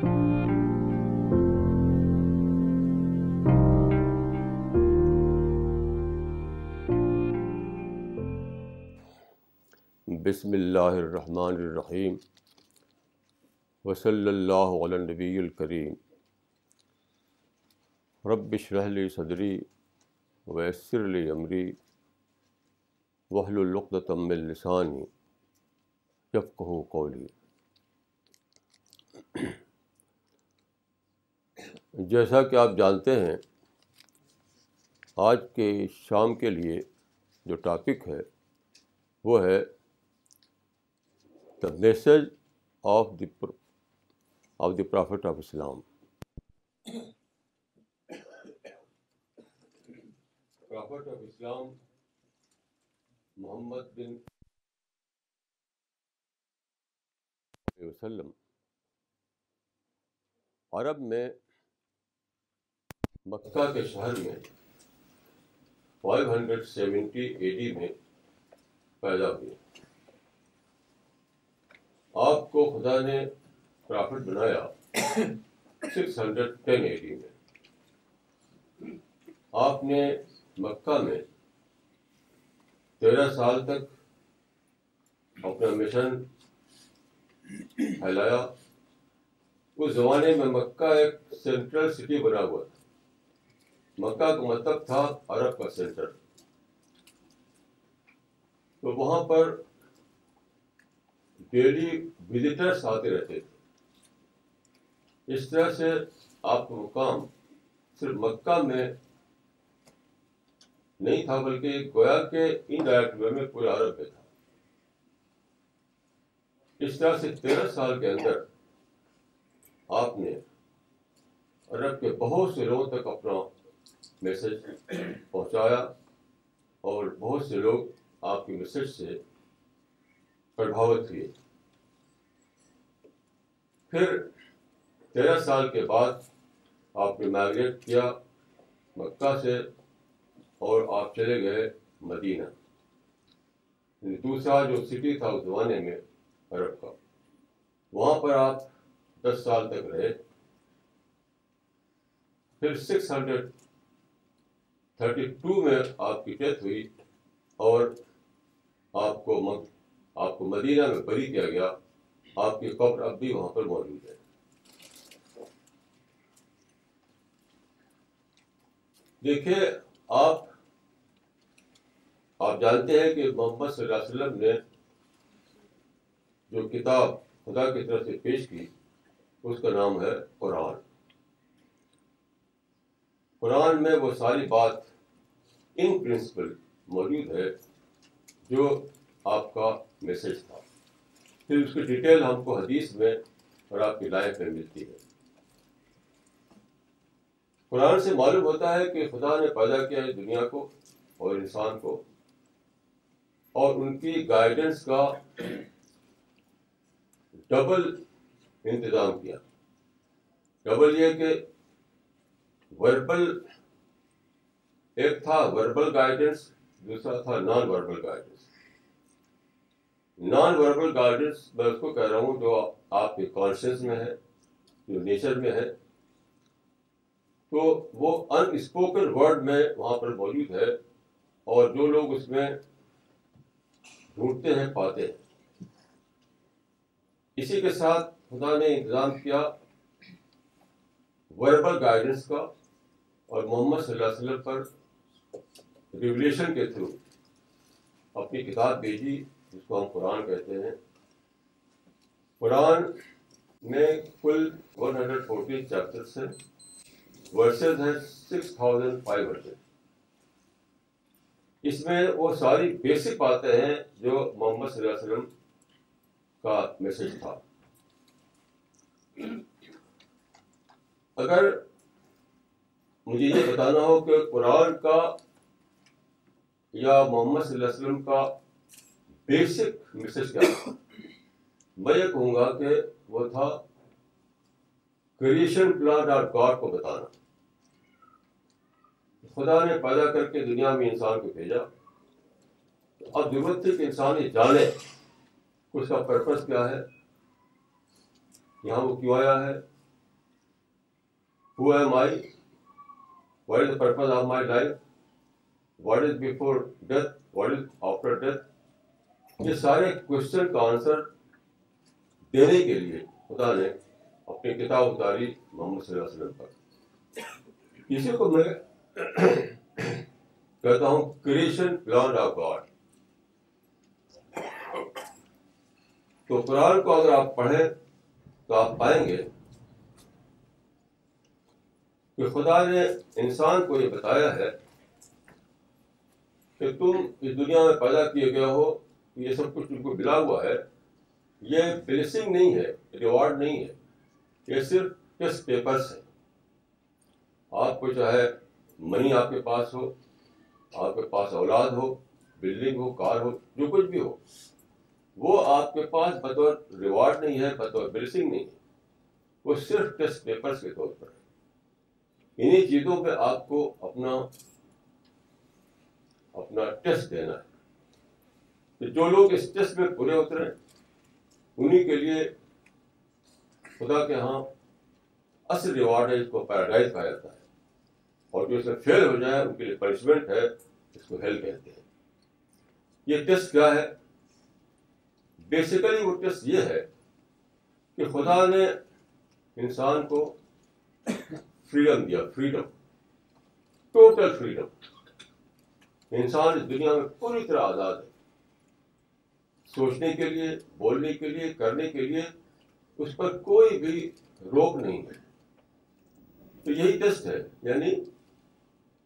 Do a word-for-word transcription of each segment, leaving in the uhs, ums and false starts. بسم اللہ الرحمن الرحیم وصلی اللہ علی النبی الکریم رب اشرح لی صدری ویسر لی امری واحلل عقدۃ من لسانی یفقہوا قولی۔ جیسا کہ آپ جانتے ہیں آج کے شام کے لیے جو ٹاپک ہے وہ ہے the message of the of the prophet of Islam, prophet of Islam Muhammad بن وسلم۔ عرب میں مکہ کے شہر میں five hundred seventy A D میں پیدا ہوئے۔ آپ کو خدا نے پرافٹ بنایا six hundred ten A D میں۔ آپ نے مکہ میں تیرہ سال تک اپنا مشن پھیلایا۔ اس زمانے میں مکہ ایک سینٹرل سٹی بنا ہوا تھا۔ مکہ کا مطلب تھا عرب کا سینٹر، تو وہاں پر ڈیلی وزٹرس آتے رہتے تھے۔ اس طرح سے آپ کا مقام صرف مکہ میں نہیں تھا بلکہ گویا کے ان ڈائریکٹ وے میں پورے عرب میں تھا۔ اس طرح سے تیرہ سال کے اندر آپ نے عرب کے بہت سے لوگوں تک اپنا میسج پہنچایا اور بہت سے لوگ آپ کے میسج سے پربھاوت ہوئے۔ پھر تیرہ سال کے بعد آپ نے مائگریٹ کیا مکہ سے اور آپ چلے گئے مدینہ، دوسرا جو سٹی تھا اس زمانے میں عرب کا۔ وہاں پر آپ دس سال تک رہے۔ پھر سکس ہنڈریڈ تھرٹی ٹو میں آپ کی ڈیتھ ہوئی اور آپ کو مک آپ کو مدینہ میں بری کیا گیا۔ آپ کی قبر اب بھی وہاں پر موجود ہے۔ دیکھیے آپ آپ جانتے ہیں کہ محمد صلی اللہ علیہ وسلم نے جو کتاب خدا کی طرف سے پیش کی اس کا نام ہے قرآن۔ قرآن میں وہ ساری بات ان پرنسپل موجود ہے جو آپ کا میسج تھا۔ پھر اس کی ڈیٹیل ہم کو حدیث میں اور آپ کی لائف میں ملتی ہے۔ قرآن سے معلوم ہوتا ہے کہ خدا نے پیدا کیا ہے دنیا کو اور انسان کو، اور ان کی گائیڈنس کا ڈبل انتظام کیا۔ ڈبل یہ کہ وربل ایک تھا وربل گائیڈنس، دوسرا تھا non verbal guidance. Non verbal guidance میں اس کو کہہ رہا ہوں جو آپ کے کانشیس میں ہے، جو نیچر میں ہے، تو وہ ان اسپوکن ورڈ میں وہاں پر موجود ہے اور جو لوگ اس میں ڈھونڈتے ہیں پاتے ہیں۔ اسی کے ساتھ خدا نے انتظام کیا وربل گائیڈنس کا، اور محمد صلی اللہ علیہ وسلم پر ریولیشن کے تھرو اپنی کتاب بھیجی جس کو ہم قرآن کہتے ہیں۔ قرآن میں کل ایک سو چودہ چیپٹرس ہیں، ورسز ہیں سکس تھاؤزینڈ فائیو ہنڈریڈ۔ اس میں وہ ساری بیسک باتیں ہیں جو محمد صلی اللہ علیہ وسلم کا میسج تھا۔ اگر مجھے یہ بتانا ہو کہ قرآن کا یا محمد صلی اللہ علیہ وسلم کا بیسک میسج کیا تھا، میں یہ کہوں گا کہ وہ تھا کریشن پلان اور گاڈ کو بتانا۔ خدا نے پیدا کر کے دنیا میں انسان کو بھیجا، اب ضرورت تھی کہ انسان یہ جانے اس کا پرپس کیا ہے، یہاں وہ کیوں آیا ہے، Who am I? What is the purpose of my life? What is before death? What is after death? یہ سارے کوشچن کا آنسر دینے کے لیے خدا نے اپنی کتاب اتاری محمد صلی اللہ علیہ وسلم پر. اسی کو میں کہتا ہوں کریشن پلان آف گاڈ. تو قرآن کو اگر آپ پڑھیں تو آپ پائیں گے کہ خدا نے انسان کو یہ بتایا ہے کہ تم اس دنیا میں پیدا کیے گئے ہو, یہ سب کچھ تم کو ملا ہوا ہے, یہ بلیسنگ نہیں ہے, ریوارڈ نہیں ہے, یہ صرف ٹیسٹ پیپرس ہیں. آپ کو چاہے منی آپ کے پاس ہو, آپ کے پاس اولاد ہو, بلڈنگ ہو, کار ہو, جو کچھ بھی ہو, وہ آپ کے پاس بطور ریوارڈ نہیں ہے, بطور بلیسنگ نہیں ہے, وہ صرف ٹیسٹ پیپرس کے طور پر ہے. انہیں چیزوں پہ آپ کو اپنا اپنا ٹیسٹ دینا ہے. تو جو لوگ اس ٹیسٹ میں پورے اترے انہی کے لیے خدا کے ہاں اصل ریوارڈ ہے, اس کو پیراڈائز کہا جاتا ہے, اور جو اس میں فیل ہو جائے ان کے لیے پنشمنٹ ہے, اس کو ہیل کہتے ہیں. یہ ٹیسٹ کیا ہے؟ بیسیکلی وہ ٹیسٹ یہ ہے کہ خدا نے انسان کو فریڈم دیا, فریڈم, ٹوٹل فریڈم. انسان اس دنیا میں پوری طرح آزاد ہے, سوچنے کے لیے, بولنے کے لیے, کرنے کے لیے, اس پر کوئی بھی روک نہیں ہے. تو یہی ٹیسٹ ہے, یعنی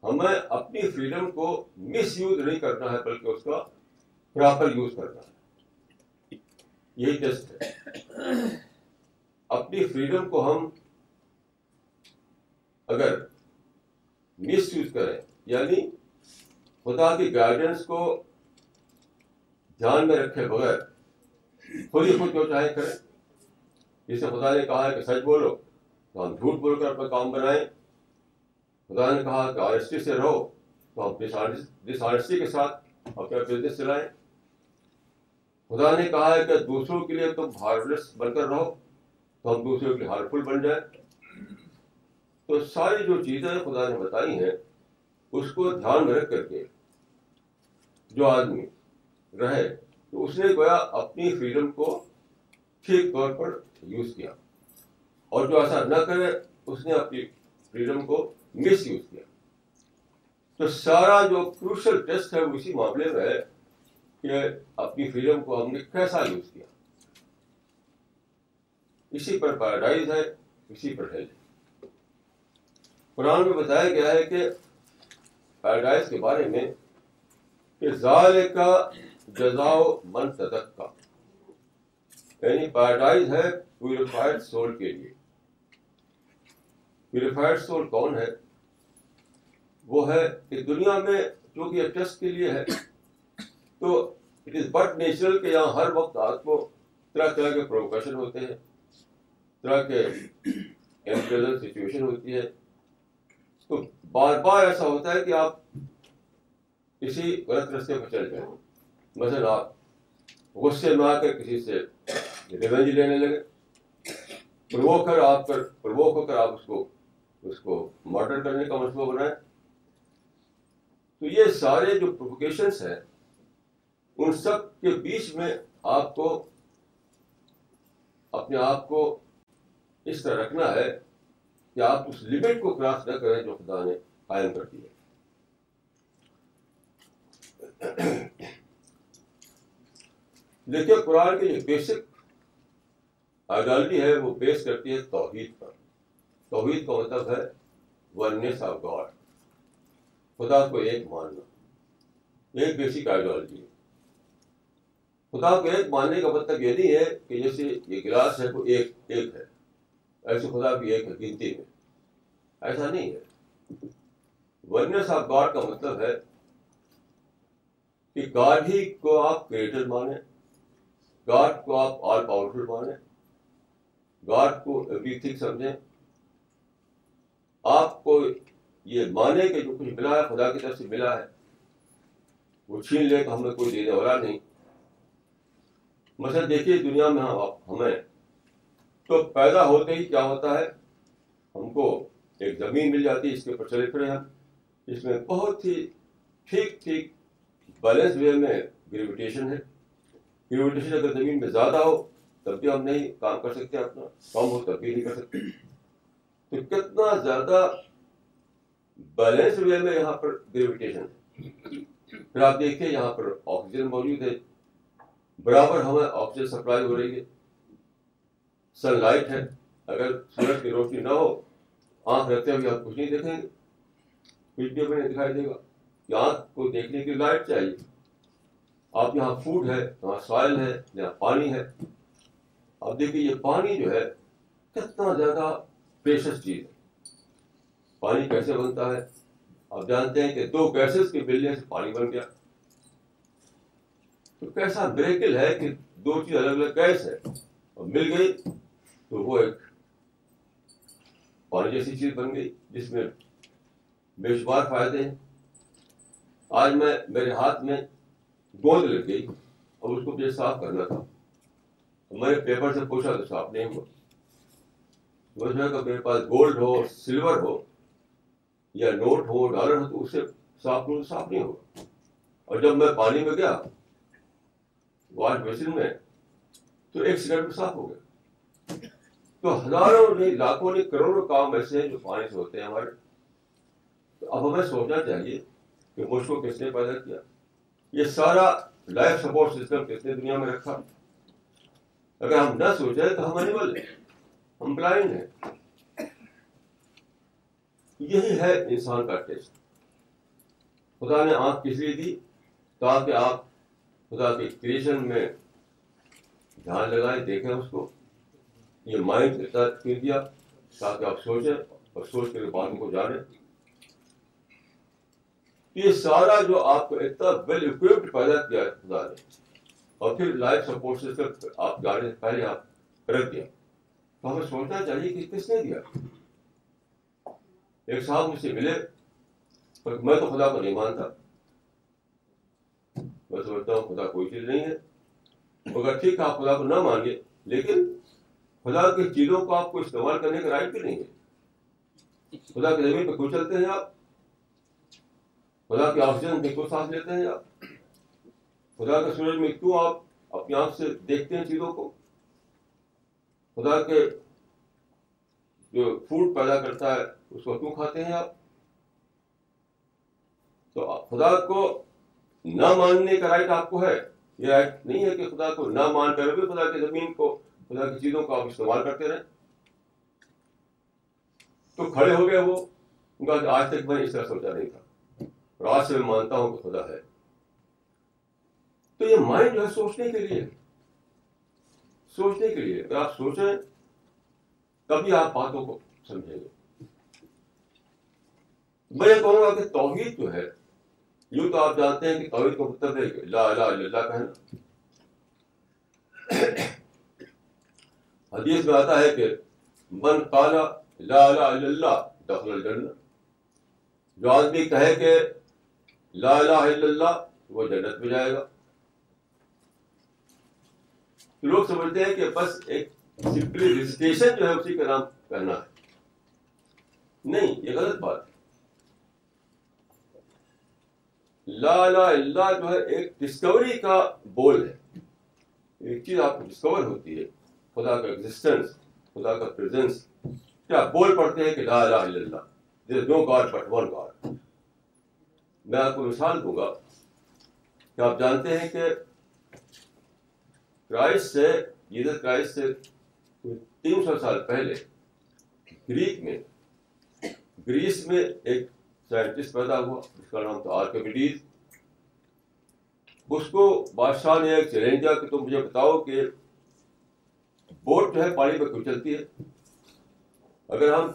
ہمیں اپنی فریڈم کو مس یوز نہیں کرنا ہے بلکہ اس کا پراپر یوز کرنا ہے. یہی ٹیسٹ ہے. اپنی فریڈم کو ہم اگر مس یوز کریں, یعنی خدا کی گائیڈنس کو دھیان میں رکھے بغیر خود ہی خود جو چاہے کریں, جسے خدا نے کہا ہے کہ سچ بولو تو ہم جھوٹ بول کر اپنا کام بنائیں, خدا نے کہا کہ آنیسٹی سے رہو تو ہم ڈس آنیسٹی کے ساتھ اپنا بزنس چلائیں, خدا نے کہا ہے کہ دوسروں کے لیے تم ہارملیس بن کر رہو تو ہم دوسروں کے لیے ہارمفل بن جائیں. تو ساری جو چیزیں خدا نے بتائی ہیں اس کو دھیان میں رکھ کر کے جو آدمی رہے تو اس نے گویا اپنی فریڈم کو ٹھیک طور پر یوز کیا, اور جو ایسا نہ کرے اس نے اپنی فریڈم کو مس یوز کیا. تو سارا جو کروشل ٹیسٹ ہے وہ اسی معاملے میں ہے کہ اپنی فریڈم کو ہم نے کیسا یوز کیا. اسی پر پیراڈائز ہے, اسی پر ہیل. قرآن میں بتایا گیا ہے کہ پیراڈائز کے بارے میں کہ ذالک جزاء من تزکا, یعنی پیراڈائز ہے پیوریفائڈ سول کے لیے. پیوریفائڈ سول کون ہے؟ وہ ہے کہ دنیا میں چونکہ یہ ٹیسٹ کے لیے ہے تو اٹ از بٹ نیچرل کہ یہاں ہر وقت آپ کو طرح طرح کے پرووکیشن ہوتے ہیں, طرح کے امپریزل سچویشن ہوتی ہے. تو بار بار ایسا ہوتا ہے کہ آپ کسی غلط رستے پر چل جائیں. مثلا آپ غصے میں آ کر کسی سے ریونج لینے لگے, پرووک کر آپ پر پرووک ہو کر آپ اس کو اس کو مارٹر کرنے کا منصوبہ بنائیں. تو یہ سارے جو پرووکیشنس ہیں ان سب کے بیچ میں آپ کو اپنے آپ کو اس طرح رکھنا ہے کہ آپ اس لمٹ کو کراس نہ کریں جو خدا نے قائم کر دی ہے. دیکھیے قرآن کی جو بیسک آئیڈیالوجی ہے وہ بیس کرتی ہے توحید پر. توحید کا مطلب ہے وننس آف گاڈ, خدا کو ایک ماننا. ایک بیسک آئیڈیالوجی ہے. خدا کو ایک ماننے کا مطلب یہ نہیں ہے کہ جیسے یہ گلاس ہے وہ ایک ایک ہے, ایسے خدا بھی ایک ہے گنتی میں, ایسا نہیں ہے. وننس آف گاڈ کا مطلب ہے کہ گاڈ ہی کو آپ کریٹر مانیں, گاڈ کو آپ آل پاورفل مانیں, گاڈ کو ایوری تھنگ سمجھیں. آپ کو یہ مانیں کہ جو کچھ ملا ہے خدا کی طرف سے ملا ہے, وہ چھین لے تو ہمیں کوئی دینے والا نہیں. مثلا دیکھیے دنیا میں ہم ہمیں تو پیدا ہوتے ہی کیا ہوتا ہے, ہم کو ایک زمین مل جاتی ہے, اس کے اوپر چلے پھرے ہم, اس میں بہت ہی ٹھیک ٹھیک بیلنس وے میں گریویٹیشن ہے. گریویٹیشن اگر زمین میں زیادہ ہو تب بھی ہم نہیں کام کر سکتے, اپنا کام ہو تب بھی نہیں کر سکتے. تو کتنا زیادہ بیلنس وے میں یہاں پر گریویٹیشن ہے. پھر آپ دیکھیں یہاں پر آکسیجن موجود ہے, برابر ہمیں آکسیجن سپلائی ہو رہی ہے, سن لائٹ ہے. اگر سورج کی روشنی نہ ہو, آنکھ رکھتے ہوئے آپ کچھ نہیں دیکھیں گے, کچھ بھی ہمیں دکھائی دے گا کہ آنکھ کو دیکھنے کی لائٹ چاہیے. آپ یہاں فوڈ ہے, یہاں سوائل ہے, یہاں پانی ہے. آپ دیکھیں یہ پانی جو ہے کتنا زیادہ پریشس چیز ہے. پانی کیسے بنتا ہے؟ آپ جانتے ہیں کہ دو گیسز کے ملنے سے پانی بن گیا. تو کیسا میریکل ہے کہ دو چیز الگ الگ گیس ہے اور مل گئی تو وہ ایک پانی جیسی چیز بن گئی جس میں بے شمار فائدے ہیں. آج میں میرے ہاتھ میں گوند لگ گئی اور اس کو مجھے صاف کرنا تھا, میں نے پیپر سے پوچھا تو صاف نہیں ہوا. وہ جو ہے کہ میرے پاس گولڈ ہو, سلور ہو, یا نوٹ ہو, ڈالر ہو, تو اس سے صاف کروں, صاف نہیں ہوگا. اور جب میں پانی میں گیا واش بیسن میں تو ایک سیکنڈ میں صاف ہو گیا. تو ہزاروں نہیں, لاکھوں نہیں, کروڑوں کام ایسے ہیں جو پانی سے ہوتے ہیں ہمارے. اب ہمیں سوچنا چاہیے کہ مجھ کو کس نے پیدا کیا, یہ سارا لائف سپورٹ سسٹم کس نے دنیا میں رکھا. اگر ہم نہ سوچیں تو ہم انیمل ہیں, ہم بلائنڈ ہیں. یہی ہے انسان کا ٹیسٹ. خدا نے آنکھ کس لیے دی؟ تاکہ آپ خدا کے کریشن میں دھیان لگائیں, دیکھیں اس کو. یہ مائنڈ کے ساتھ کیوں دیا؟ تاکہ آپ سوچیں اور سوچ کر باتوں کو جانیں. یہ سارا جو آپ کو اتنا ویل اکوپڈ پیدا کیا ہے خدا نے, اور پھر لائف سپورٹ سسٹم آپ جانے سے پہلے آپ رکھ دیا, تو ہمیں سوچنا چاہیے کہ کس نے دیا. ایک صاحب مجھ سے ملے, پر میں تو خدا کو نہیں مانتا, میں سمجھتا ہوں خدا کوئی چیز نہیں ہے. مگر ٹھیک ہے آپ خدا کو نہ مانگے, لیکن خدا کی چیزوں کو آپ کو استعمال کرنے کا رائٹ بھی نہیں ہے. خدا کی زمین پہ کیوں چلتے ہیں آپ؟ خدا کے آکسیجن میں کیوں سانس لیتے ہیں آپ؟ خدا کے سورج میں کیوں آپ اپنی آنکھ سے دیکھتے ہیں چیزوں کو؟ خدا کے جو فوڈ پیدا کرتا ہے اس کو کیوں کھاتے ہیں آپ؟ تو خدا کو نہ ماننے کا رائٹ آپ کو ہے. یہ رائٹ نہیں ہے کہ خدا کو نہ مان کر بھی خدا کی زمین کو, خدا کی چیزوں کو آپ استعمال کرتے رہیں. تو کھڑے ہو گئے وہ, ان کا کہ آج تک میں اس طرح سوچا نہیں تھا, آج سے میں مانتا ہوں کہ خدا ہے. تو یہ مائنڈ جو ہے سوچنے کے لیے, سوچنے کے لیے. اگر آپ سوچیں تبھی آپ باتوں کو سمجھیں گے. میں یہ کہوں گا کہ توحید جو ہے, یوں تو آپ جانتے ہیں کہ توحید کو مطلب ہے لا الہ الا اللہ کہنا. حدیث میں آتا ہے کہ من قال لا الہ الا اللہ دخل الجنہ, جو آدمی کہے کہ لا الہ الا اللہ وہ جنت میں جائے گا. لوگ سمجھتے ہیں کہ بس ایک سمپلی ریسیٹیشن جو ہے اسی کا نام کہنا ہے. نہیں, یہ غلط بات ہے. لا الہ الا اللہ جو ہے ایک ڈسکوری کا بول ہے. ایک چیز آپ کو ڈسکور ہوتی ہے, خدا کا ایگزسٹنس, خدا کا پریزنس. کیا بول پڑتے ہیں کہ لا الہ الا اللہ, no God but one God. میں آپ کو مثال دوں گا کہ آپ جانتے ہیں کہ کرائسٹ سے جیزس کرائسٹ سے تین سو سال پہلے گریک میں گریس میں ایک سائنٹسٹ پیدا ہوا, اس کا نام تھا آرکیمیڈیز. اس کو بادشاہ نے ایک چیلنج دیا کہ تم مجھے بتاؤ کہ بوٹ جو ہے پانی پہ کیوں چلتی ہے. اگر ہم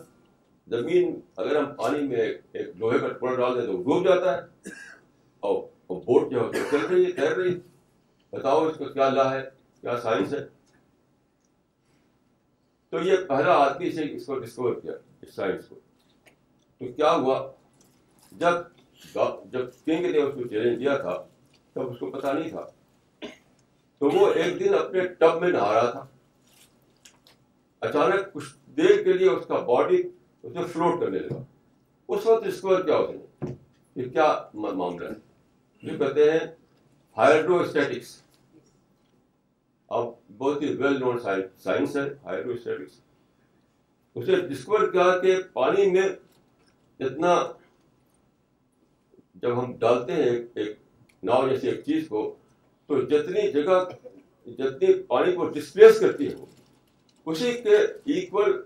زمین اگر ہم پانی میں ایک لوہے کا ٹکڑا ڈال دیں تو ڈوب جاتا ہے, اور بوٹ جو ہے چل رہی ہے, تیر رہی. بتاؤ اس کا کیا لا ہے, کیا سائنس ہے. تو یہ پہلا آدمی سے اس کو ڈسکور کیا, اس سائنس کو. تو کیا ہوا, جب جب کنگ نے اس کو چیلنج دیا تھا تب اس کو پتہ نہیں تھا. تو وہ ایک دن اپنے ٹب میں نہا رہا تھا, اچانک کچھ دیر کے لیے اس کا باڈی جو فلوٹ کرنے لگا. اس وقت اسکوائر کیا ہوتے ہیں, یہ کیا معاملہ ہے, یہ کہتے ہیں ہائیڈروسٹیٹکس. اب بہت ہی ویل نون سائنس ہے ہائیڈروسٹیٹکس. اسے ڈسکور کیا کہ پانی میں اتنا جب ہم ڈالتے ہیں ایک ناؤ جیسی ایک چیز کو, تو جتنی جگہ جتنی پانی کو ڈسپلیس کرتی ہے وہ اسی کے ایکول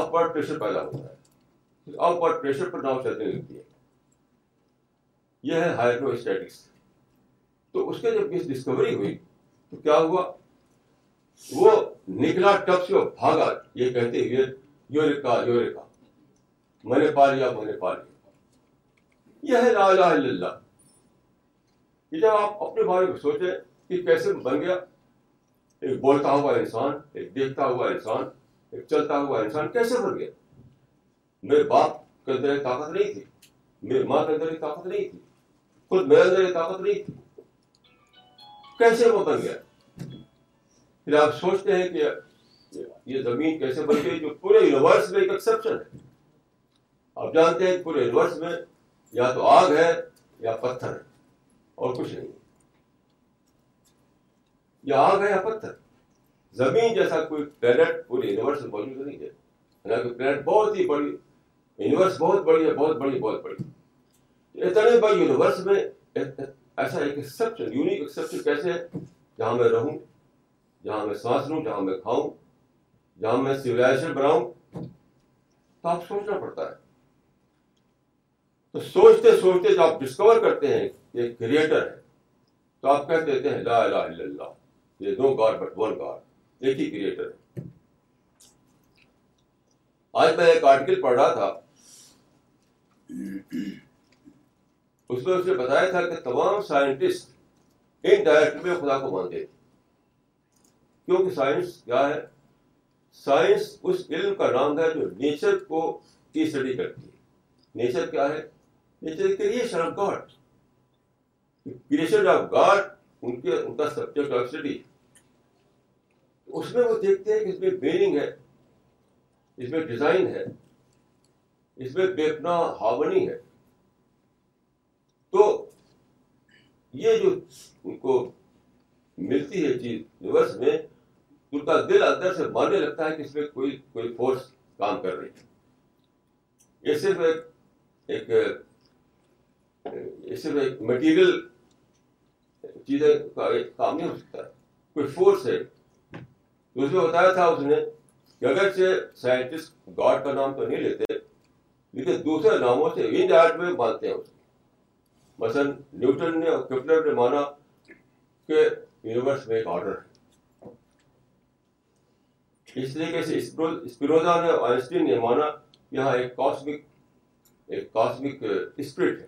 اپ ورڈ پریشر پیدا ہوتا ہے. اپ ورڈ پریشر پر ناؤ چلنے لگتی ہے. یہ ہے ہائیڈروسٹیٹکس. تو اس کے جب اس ڈسکوری ہوئی تو کیا ہوا, وہ نکلا ٹپ سے, بھاگا یہ کہتے ہوئے یورکا یورکا, میں نے پا لیا میں نے پا لیا. یہ ہے لا الہ الا اللہ. کہ جب آپ اپنے بارے میں سوچیں کہ کیسے بن گیا, ایک بولتا ہوا انسان, ایک دیکھتا ہوا انسان, ایک چلتا ہوا انسان, کیسے بن گیا. میرے باپ کے اندر یہ طاقت نہیں تھی, میری ماں کے اندر یہ طاقت نہیں تھی, خود میرے اندر یہ طاقت نہیں تھی, کیسے وہ بن گیا. پھر آپ سوچتے ہیں کہ یہ زمین کیسے بن گئی, جو پورے یونیورس میں ایک ایکسیپشن ہے. آپ جانتے ہیں پورے یونیورس میں یا تو آگ ہے یا پتھر ہے اور کچھ نہیں. یا آگ ہے یا پتھر. زمین جیسا کوئی پلینٹ پورے یونیورس میں موجود نہیں ہے. حالانکہ پلینٹ بہت ہی بڑی, یونیورس بہت بڑی ہے, بہت بڑی بہت بڑی. اتنے بڑے یونیورس میں ایسا ایک ایکسیپشن, یونیک ایکسیپشن کیسے ہے, جہاں میں رہوں, جہاں میں سانس لوں, جہاں میں کھاؤں, جہاں میں سویلائزیشن بناؤں. تو آپ سوچنا پڑتا ہے. تو سوچتے سوچتے جب آپ ڈسکور کرتے ہیں کہ ایک کریٹر ہے, تو آپ کہہ دیتے ہیں لا الہ الا اللہ, یہ no God but one God, ایک ہی کریٹر ہے. آج میں ایک آرٹیکل پڑھ رہا تھا, اس میں اس نے بتایا تھا کہ تمام سائنٹسٹ ان ڈائریکٹ میں خدا کو مانتے ہیں. کیونکہ سائنس کیا ہے, سائنس اس علم کا نام ہے جو نیچر کو کی اسٹڈی کرتی ہے. نیچر کیا ہے, nature creation of God. Creation of God ان کے ان کا سبجیکٹ آف اسٹڈی. اس میں وہ دیکھتے ہیں کہ اس میں میننگ ہے, اس میں ڈیزائن ہے, اس میں بے پناہ ہارمونی ہے. تو یہ جو ان کو ملتی ہے چیز یونیورس میں, ان کا دل اندر سے ماننے لگتا ہے کہ اس میں کوئی کوئی فورس کام کر رہی ہے. یہ صرف ایک یہ صرف ایک مٹیریل چیزیں کا کام نہیں ہو سکتا, کوئی فورس ہے. تو اس نے بتایا تھا اس نے کہ اگرچہ سائنٹسٹ گاڈ کا نام تو نہیں لیتے, لیکن دوسرے ناموں سے ان ڈائریکٹ میں مانتے ہیں. مثلا نیوٹن نے اور کیپلر نے مانا کہ یونیورس میں ایک آرڈر ہے. اس طریقے سے اسپینوزا نے اور آئنسٹین نے مانا یہاں ایک کاسمک ایک کاسمک اسپرٹ ہے.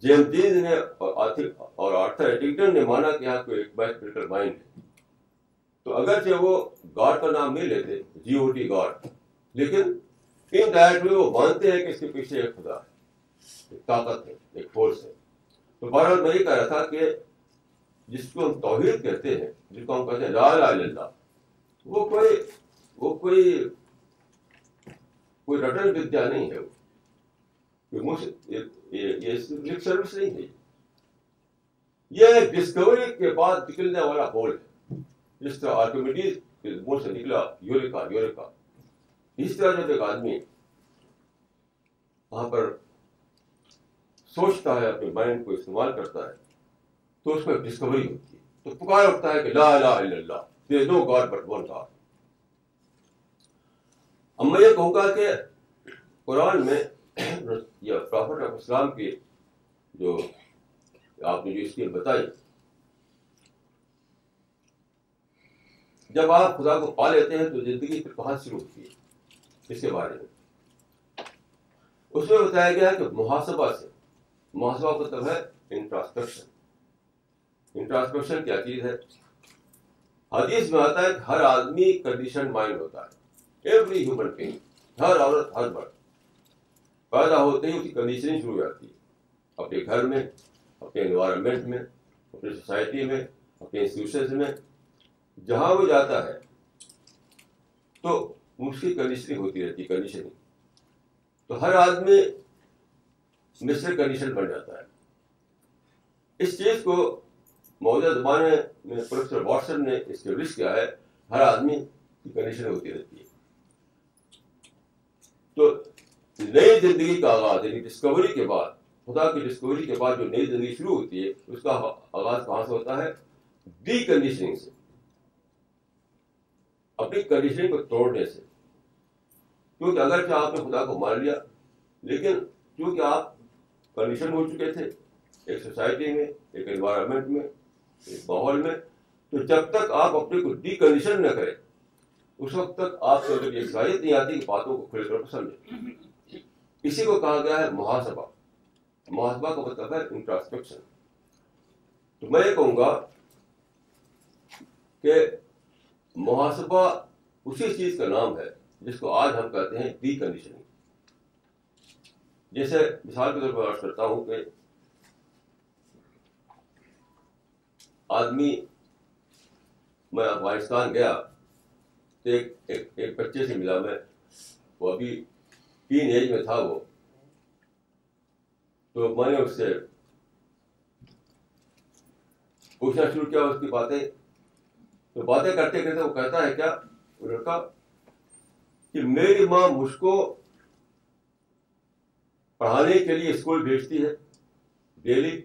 جیمز ڈین نے اور آرتھر ایڈنگٹن نے مانا کہ یہاں کوئی ایک میتھمیٹیکل مائنڈ ہے. تو اگرچہ وہ گاڈ کا نام نہیں لیتے, جی او ٹی گاڈ, لیکن ان ڈائریکٹ میں وہ مانتے ہیں کہ اس کے پیچھے ایک خدا ہے, ایک طاقت ہے, ایک فورس ہے. تو بہرحال میں یہ کہہ رہا تھا کہ جس کو ہم توحید کہتے ہیں, جس کو ہم کہتے ہیں لا الہ الا اللہ, وہ کوئی وہ کوئی کوئی رٹن ودیا نہیں ہے. وہ یہ لپ سروس نہیں ہے. یہ ڈسکوری کے بعد نکلنے والا ہول ہے. جس طرح آرکیمیڈیز کے منہ سے نکلا یورکا یورکا, اس طرح جب ایک آدمی وہاں پر سوچتا ہے, اپنے مائنڈ کو استعمال کرتا ہے, تو اس میں ڈسکوری ہوتی ہے. تو پکار اٹھتا ہے کہ لا الہ الا اللہ, there is no God but one God. اب میں یہ کہوں گا کہ قرآن میں یا پرافٹ آف اسلام کی جو آپ نے جو اسکیل بتائی, جب آپ خدا کو پا لیتے ہیں تو زندگی پھر کہاں شروع ہوتی ہے, اس کے بارے میں اس میں بتایا گیا کہ محاسبہ سے. محاسبہ مطلب ہے انٹراسپیکشن. انٹراسپیکشن کیا چیز ہے, حدیث میں آتا ہے کہ ہر آدمی کنڈیشن مائنڈ ہوتا ہے. ایوری ہیومن بینگ, ہر عورت, ہر مرد پیدا ہوتے ہی اس کی کنڈیشننگ شروع ہو جاتی ہے. اپنے گھر میں, اپنے انوائرمنٹ میں, اپنی سوسائٹی میں, اپنے انسٹیٹیوشنز میں, جہاں وہ جاتا ہے تو اس کی کنڈیشننگ ہوتی رہتی ہے، کنڈیشننگ، تو ہر آدمی مسٹر کنڈیشن بن جاتا ہے. اس چیز کو موجودہ زمانے میں پروفیسر واٹسن نے اسٹیبلش کیا ہے، ہر آدمی کی کنڈیشن ہوتی رہتی ہے. تو نئی زندگی کا آغاز یعنی ڈسکوری کے بعد، خدا کی ڈسکوری کے بعد جو نئی زندگی شروع ہوتی ہے، اس کا آغاز کہاں سے ہوتا ہے؟ ڈی کنڈیشننگ سے، اپنی کنڈیشننگ کو توڑنے سے. کیونکہ اگر کیا آپ نے خدا کو مان لیا، لیکن کیونکہ آپ کنڈیشن ہو چکے تھے ایک سوسائٹی میں، ایک انوائرمنٹ میں، ایک ماحول میں، تو جب تک آپ اپنے کو ڈی کنڈیشن نہ کریں، اس وقت تک آپ کو یہ صلاحیت نہیں آتی کہ باتوں کو کھلے طور پر سمجھیں. اسی کو کہا گیا ہے محاسبہ. محاسبہ کا مطلب ہے انٹراسپیکشن. تو میں یہ کہوں گا کہ محاسبہ اسی چیز کا نام ہے جس کو آج ہم کہتے ہیں ڈی کنڈیشننگ. جیسے مثال کے طور پر عرض کرتا ہوں کہ آدمی، میں افغانستان گیا تو ایک ایک, ایک بچے سے ملا میں، وہ ابھی ٹین ایج میں تھا وہ. تو میں نے اس سے پوچھنا شروع کیا اس کی باتیں. تو باتیں کرتے کرتے وہ کہتا ہے کیا، وہ لڑکا، کہ میری ماں مجھ کو پڑھانے کے لیے اسکول بھیجتی ہے ڈیلی،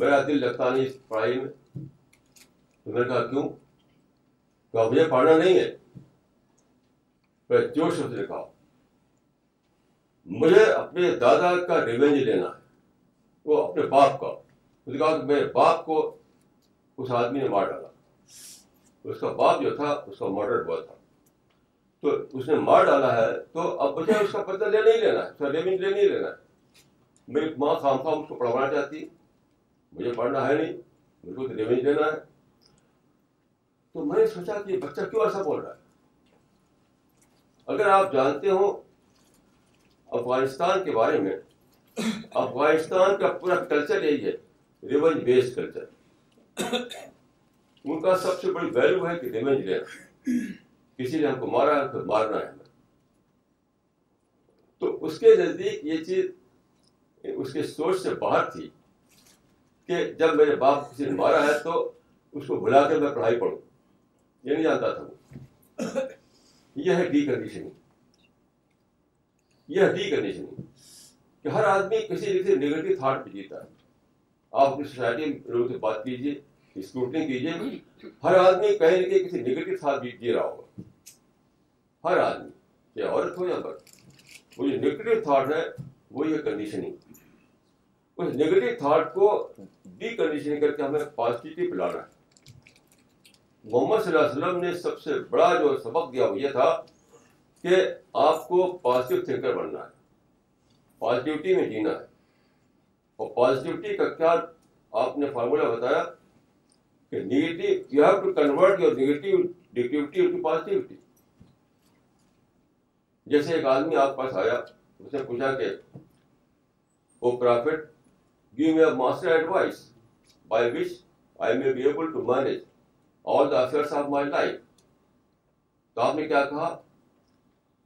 میرا دل لگتا نہیں اس پڑھائی میں. تو میں نے کہا کیوں؟ کہا مجھے پڑھنا نہیں ہے. میں جوش سے نے کہا مجھے اپنے دادا کا ریونج لینا ہے، وہ اپنے باپ کا. اس نے کہا کہ میرے باپ کو اس آدمی نے مار ڈالا. اس کا باپ جو تھا اس کا مرڈر ہوا تھا، تو اس نے مار ڈالا ہے، تو اب مجھے اس کا بدلہ لینا ہی لینا ہے، اس کا ریونج لینا ہی لینا ہے. میری ماں خام خام اس کو پڑھوانا چاہتی ہے، مجھے پڑھنا ہے نہیں، مجھ کو تو ریونج لینا ہے. تو میں نے سوچا کہ یہ بچہ کیوں ایسا بول رہا ہے. اگر آپ جانتے ہو افغانستان کے بارے میں، افغانستان کا پورا کلچر یہی ہے، ریونج بیسڈ کلچر. ان کا سب سے بڑی ویلو ہے کہ ریونج لینا، کسی نے ہم کو مارا ہے تو مارنا ہے ہمیں. تو اس کے نزدیک یہ چیز اس کے سوچ سے باہر تھی کہ جب میرے باپ کسی نے مارا ہے تو اس کو بھلا کر میں پڑھائی پڑھوں، یہ نہیں جانتا تھا وہ. یہ ہے ڈی کنڈیشننگ. یہ ہے ڈی کنڈیشننگ کہ ہر آدمی کسی کسی نیگیٹو تھاٹ پہ جیتا ہے. آپ اپنی سوسائٹی میں لوگوں سے بات کیجیے، اسکروٹنگ کیجیے، ہر آدمی کہیں نہ کہیں کسی نیگیٹو تھاٹ جی رہا ہوگا. ہر آدمی، چاہے عورت ہو یا مرد، وہ جو نیگیٹو تھاٹ ہے وہ یہ کنڈیشننگ. اس نیگیٹو تھاٹ کو ڈی کنڈیشننگ کر کے ہمیں پازیٹیو پہ لانا ہے. محمد صلی اللہ علیہ وسلم نے سب سے بڑا جو سبق دیا وہ یہ تھا کہ آپ کو پازیٹیو تھنکر بننا ہے، پازیٹیوٹی میں جینا ہے. اور پازیٹیوٹی کا کیا آپ نے فارمولا بتایا کہ negative, you have to convert your negative negativity to positivity. جیسے ایک آدمی آپ پاس آیا، اس نے پوچھا کہ وہ prophet give me a master advice by which I may be able to manage all the affairs of my life. تو آپ نے کیا کہا؟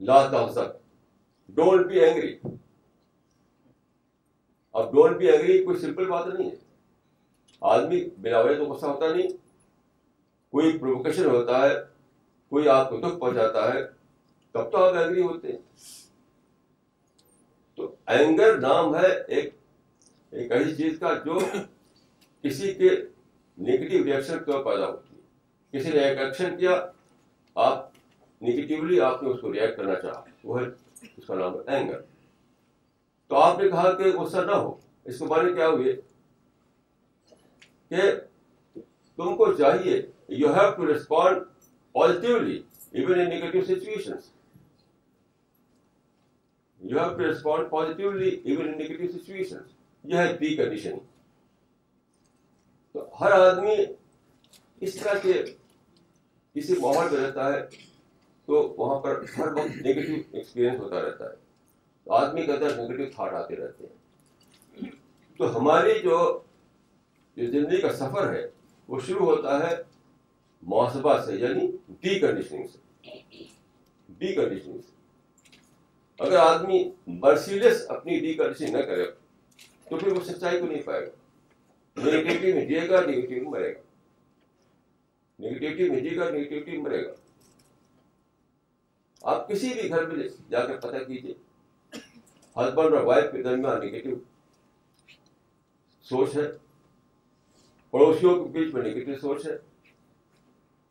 لا تحزن، ڈونٹ بی اینگری. اب ڈونٹ بی اینگری کوئی سمپل بات نہیں ہے. آدمی بلا وجہ تو غصہ ہوتا نہیں، کوئی پرووکیشن ہوتا ہے، کوئی آپ کو دکھ پہنچاتا ہے، تب تو آپ اینگری ہوتے ہیں. تو اینگر نام ہے ایک ایک ایسی چیز کا جو کسی کے نگیٹو ریئیکشن کی وجہ پیدا ہوتی ہے. کسی نے ایک ایکشن کیا، آپ نگیٹیولی آپ نے اس کو ریئیکٹ کرنا چاہا، وہ ہے، اس کا نام ہے اینگر. تو آپ نے کہا کہ غصہ نہ ہو. اس کے معنی کیا ہوئے کہ تم کو چاہیے you have to respond positively even in negative situations. You have to respond positively even in negative situations. یہ ہے ڈی کنڈیشننگ. تو ہر آدمی اس طرح کے کسی ماحول میں رہتا ہے تو وہاں پر ہر وقت نیگیٹو ایکسپیرئنس ہوتا رہتا ہے. تو آدمی کے اندر نیگیٹو تھاٹ آتے رہتے ہیں. تو ہماری جو زندگی کا سفر ہے وہ شروع ہوتا ہے محاسبہ سے، یعنی ڈی کنڈیشننگ سے. ڈی کنڈیشننگ سے. اگر آدمی مرسیلیس اپنی ڈی کنڈیشننگ نہ کرے تو پھر وہ سچائی کو نہیں پائے گا. نگیٹیوٹی میں جیے گا, نگیٹیوٹی میں مرے گا. نگیٹیوٹی میں جیے گا, نگیٹیوٹی میں مرے گا. آپ کسی بھی گھر میں جا کر پتہ کیجیے, ہسبینڈ اور وائف کے درمیان نگیٹو سوچ ہے, پڑوسیوں کے بیچ میں نگیٹو سوچ ہے,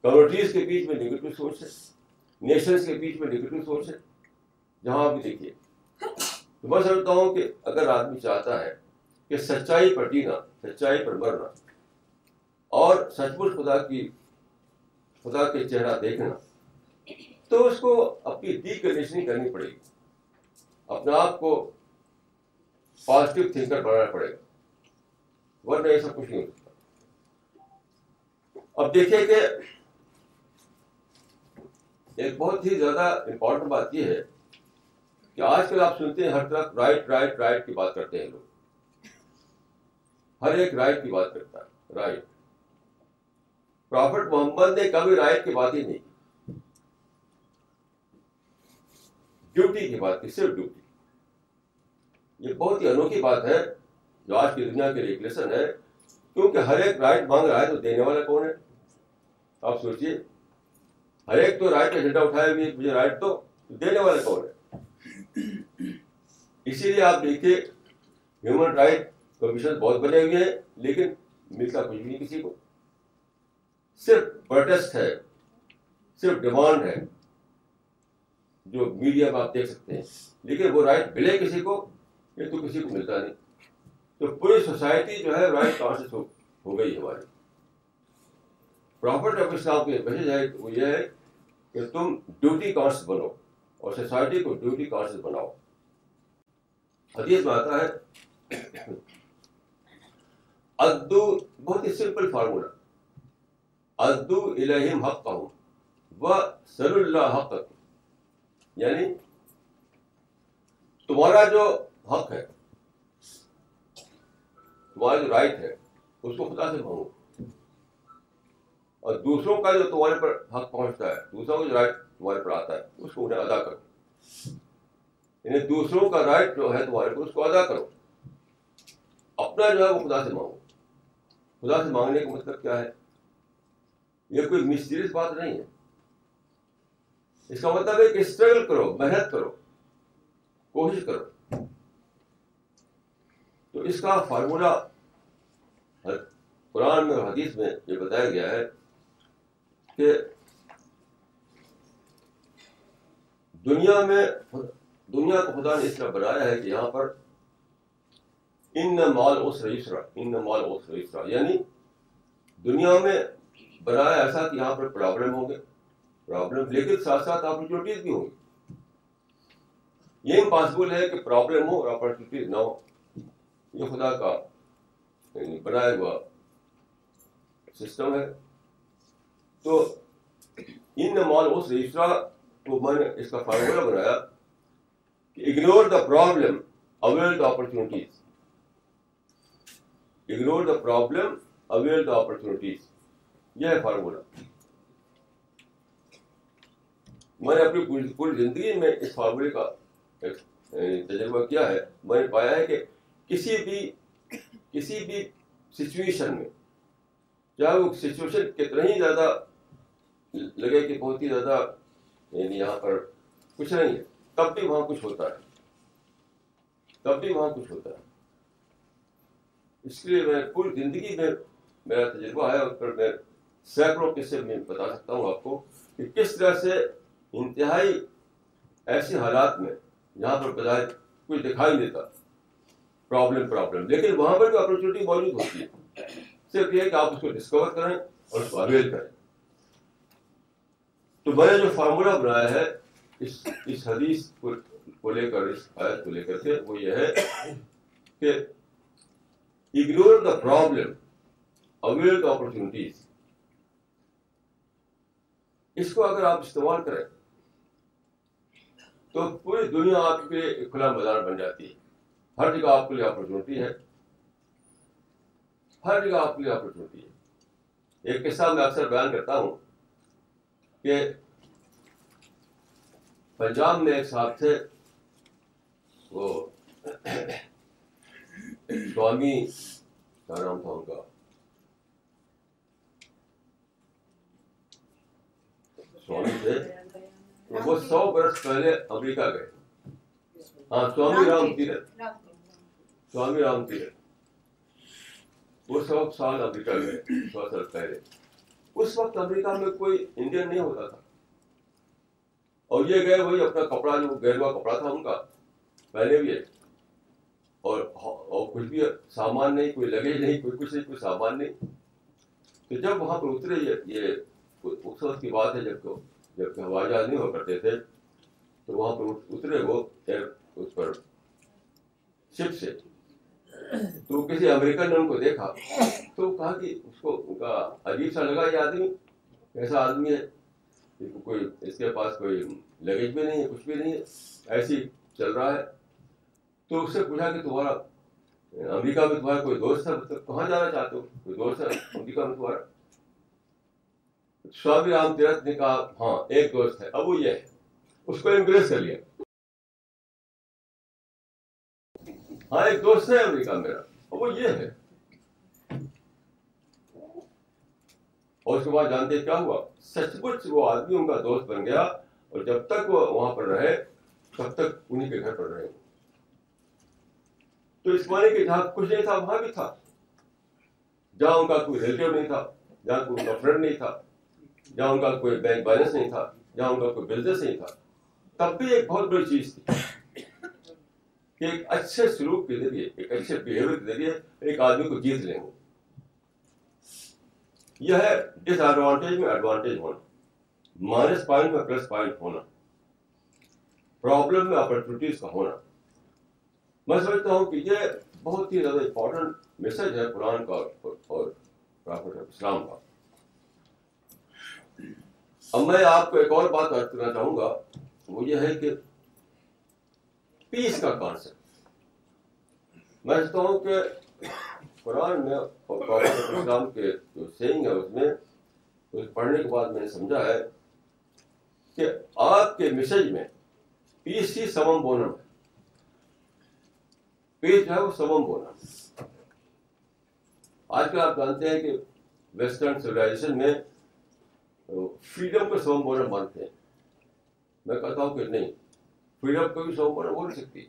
کمیونٹیز کے بیچ میں نگیٹو سوچ ہے, نیشنز کے بیچ میں نگیٹو سوچ ہے, جہاں بھی دیکھیے. تو میں سمجھتا ہوں کہ اگر آدمی چاہتا ہے کہ سچائی پر جینا, سچائی پر مرنا اور سچ مچ خدا کی خدا کے چہرہ دیکھنا, تو اس کو اپنی ڈی کنڈیشننگ کرنی پڑے گی, اپنے آپ کو پازیٹیو تھنکر بنانا پڑے گا, ورنہ یہ سب کچھ نہیں ہو سکتا. اب دیکھیے کہ ایک بہت ہی زیادہ امپورٹنٹ بات یہ ہے کہ آج کل آپ سنتے ہیں ہر طرف رائٹ رائٹ رائٹ کی بات کرتے ہیں لوگ, ہر ایک رائٹ کی بات کرتا ہے. رائٹ, پروفیٹ محمد نے کبھی رائٹ کی بات ہی نہیں کی, ڈیوٹی کی بات کی, صرف ڈیوٹی. یہ بہت ہی انوکھی بات ہے جو آج کی دنیا کے لیے لیسن ہے, کیونکہ ہر ایک رائٹ مانگ رہا ہے تو دینے والا کون ہے؟ آپ سوچیے, ہر ایک تو رائٹ کا جھنڈا اٹھائے ہوئے مجھے رائٹ دو, دینے والا کون ہے؟ اسی لیے آپ دیکھیے ہیومن رائٹ کمیشن بہت بنے ہوئے ہیں لیکن ملتا کچھ بھی نہیں کسی کو, صرف پروٹیسٹ ہے, صرف ڈیمانڈ ہے جو میڈیا میں آپ دیکھ سکتے ہیں, لیکن وہ رائٹ ملے کسی کو یہ تو کسی کو ملتا نہیں. تو پوری سوسائٹی جو ہے رائٹ کانشیس ہو, ہو گئی ہماری. پروفٹ آف اسلام کی میسج ہے وہ یہ ہے کہ تم ڈیوٹی کانشیس بنو اور سوسائٹی کو ڈیوٹی کانشیس بناؤ. حدیث میں آتا ہے ادو, بہت ہی سمپل فارمولا, ادو الہم حقہم وسلوا اللہ حقہ, یعنی تمہارا جو حق ہے, تمہارا جو رائٹ ہے اس کو خدا سے مانگو, اور دوسروں کا جو تمہارے پر حق پہنچتا ہے, دوسروں کا جو رائٹ تمہارے پر آتا ہے اس کو انہیں ادا کرو, یعنی دوسروں کا رائٹ جو ہے تمہارے پر اس کو ادا کرو, اپنا جو ہے وہ خدا سے مانگو. خدا سے مانگنے کا مطلب کیا ہے؟ یہ کوئی مسٹیریس بات نہیں ہے, اس کا مطلب ہے کہ اسٹرگل کرو, محنت کرو, کوشش کرو. تو اس کا فارمولا قرآن میں اور حدیث میں یہ بتایا گیا ہے کہ دنیا میں دنیا کو خدا نے اس طرح بنایا ہے کہ یہاں پر ان مال عسر یسرا, ان مال عسر یسرا, یعنی دنیا میں بنایا ایسا کہ یہاں پر پرابلم ہوں گے, پرابلم لیکن ساتھ ساتھ اپرچونیٹیز بھی ہوں گی. یہ امپاسبل ہے کہ پرابلم ہو اور اپرچونیٹیز نہ ہو, یہ خدا کا یعنی بنایا ہوا سسٹم ہے. تو ان مال اس رجسٹرا کو میں نے اس کا فارمولا بنایا کہ ignore the problem avail the opportunities, ignore the problem avail the opportunities, یہ ہے فارمولا. میں نے اپنی پوری زندگی میں اس فارمولے کا تجربہ کیا ہے. میں نے پایا ہے کہ کسی بھی کسی بھی سچویشن میں, چاہے وہ سچویشن کتنا ہی زیادہ لگے کہ بہت ہی زیادہ یعنی یہاں پر کچھ نہیں ہے, تب بھی وہاں کچھ ہوتا ہے, تب بھی وہاں کچھ ہوتا ہے. اس لیے میں پوری زندگی میں میرا تجربہ ہے, اس پر میں سینکڑوں قصے میں بتا سکتا ہوں آپ کو کہ کس طرح سے انتہائی ایسے حالات میں جہاں پر بظاہر کچھ دکھائی دیتا پرابلم پرابلم لیکن وہاں پر جو اپرچونیٹی موجود ہوتی ہے, صرف یہ کہ آپ اس کو ڈسکور کریں اور اس کو اویل کریں. تو میں نے جو فارمولا بنایا ہے اس اس حدیث کو لے کر, اس آیت کو لے کر کے, وہ یہ ہے کہ ignore the problem avail the opportunities. اس کو اگر آپ استعمال کریں تو پوری دنیا آپ کے لیے ایک کھلا میدان بن جاتی ہے, ہر جگہ آپ کے لیے اپرچونیٹی ہے, ہر جگہ آپ کے لیے اپرچونیٹی ہے. ایک قصہ میں اکثر بیان کرتا ہوں کہ پنجاب میں ایک صاحب تھے وہ سوامی رام تھا ان کا سوامی تھے وہ سو برس پہلے امریکہ گئے. ہاں سوامی رام تیرتھ سوامی رام تیرتھ وہ سو سال امریکہ گئے سو سال پہلے. اس وقت امریکہ میں کوئی انڈین نہیں ہوتا تھا اور یہ گئے وہی اپنا کپڑا جو گہروا کپڑا تھا ان کا پہلے بھی ہے اور اور کچھ بھی سامان نہیں, کوئی لگیج نہیں, کوئی کچھ نہیں, کوئی سامان نہیں. تو جب وہاں پر اترے یہ اس وقت کی بات ہے جب جب کہ ہوائی جہاز نہیں ہوا کرتے تھے تو وہاں پر اترے وہ اس پر شپ سے تو کسی امریکن نے ان کو دیکھا تو کہا کہ اس کو ان کا عجیب سا لگا یہ آدمی ایسا آدمی ہے کوئی اس کے پاس کوئی لگیج بھی نہیں ہے کچھ بھی نہیں ہے ایسی چل رہا ہے. تو اس سے پوچھا کہ تمہارا امریکہ میں تمہارا کوئی دوست ہے مطلب کہاں جانا چاہتے ہو کوئی دوست ہے امریکہ میں تمہارا. سوامی رام تیرتھ نے کہا ہاں ایک دوست ہے اب وہ یہ ہے اس کو انگریز کر لیا. ہاں ایک دوست ہے امریکہ میرا اور وہ یہ ہے. اور اس کے بعد جانتے کیا ہوا سچ مچ وہ آدمی ان کا دوست بن گیا اور جب تک وہ وہاں پر رہے تب تک انہیں کے گھر پر رہے. تو اس معنی کہ جہاں کچھ نہیں تھا وہاں بھی تھا, جہاں ان کا کوئی ریلیٹو نہیں تھا, جہاں کوئی ان کا فرینڈ نہیں تھا, جہاں ان کا کوئی بینک بیلنس نہیں تھا, جہاں ان کا کوئی بزنس نہیں تھا, تب بھی ایک بہت بڑی چیز تھی کہ ایک اچھے سلوک کے ذریعے ایک اچھے بیہیویئر کے ذریعے ایک آدمی کو جیت لیں گے. یہ ہے ڈس ایڈوانٹیج میں ایڈوانٹیج ہونا, مائنس پوائنٹ میں پلس پوائنٹ ہونا, پرابلم میں اپرچونیٹیز کا ہونا. میں سمجھتا ہوں کہ یہ بہت ہی زیادہ امپورٹنٹ میسج ہے قرآن کا اور پرافٹ اسلام کا. اب میں آپ کو ایک اور بات عرض کرنا چاہوں گا, وہ یہ ہے کہ پیس کا کانسیپٹ. میں سمجھتا ہوں کہ قرآن میں اور پرافٹ اسلام کے جو سیئنگ ہے اس میں اس پڑھنے کے بعد میں نے سمجھا ہے کہ آپ کے میسج میں پیس ہی سمم بونم ہے. پیس جو ہے وہ سمم بونم. آج کل آپ جانتے ہیں کہ ویسٹرن سویلائزیشن میں فریڈم کو سمم بونم مانتے ہیں. میں کہتا ہوں کہ نہیں, فریڈم کو بھی سمم بونم ہو نہیں سکتی,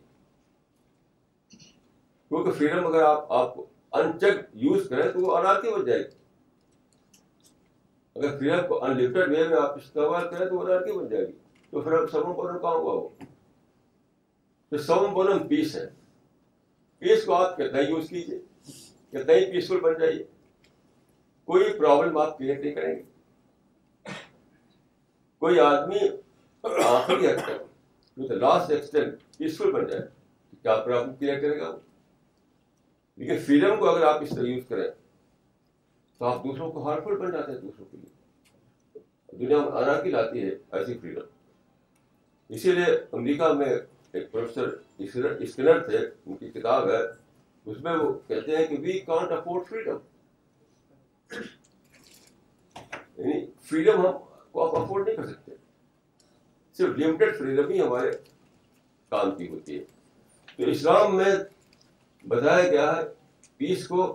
کیونکہ فریڈم اگر آپ آپ کو انچیک یوز کریں تو وہ انارکی ہو جائے گی. اگر فریڈم کو انلمیٹڈ وے میں آپ استعمال کریں تو وہ انارکی بن جائے گی. تو پھر سمم بونم کہاں ہوا وہ؟ تو سمم بونم پیس ہے. پیس کو آپ کتنا ہی یوز کیجیے, کتنا ہی پیسفل بن جائیے, کوئی پرابلم آپ کریٹ نہیں کریں گے. کوئی آدمی آخری حد تک لاسٹ ایکسٹینٹ پیسفل بن جائے تو کیا پرابلم کریٹ کرے گا وہ؟ لیکن فریڈم کو اگر آپ اس طرح یوز کریں تو آپ دوسروں کو ہارمفل بن جاتے ہیں. دوسروں کے لیے دنیا میں آرام لاتی ہے ایسی فریڈم. اسی لیے امریکہ میں ایک پروفیسر اسکنر تھے, ان کی کتاب ہے, اس میں وہ کہتے ہیں کہ وی کانٹ افورڈ فریڈم, یعنی فریڈم ہم کو آپ افورڈ نہیں کر سکتے. صرف لمیٹڈ فریڈم ہی ہمارے کام کی ہوتی ہے. تو اسلام میں بتایا گیا ہے پیس کو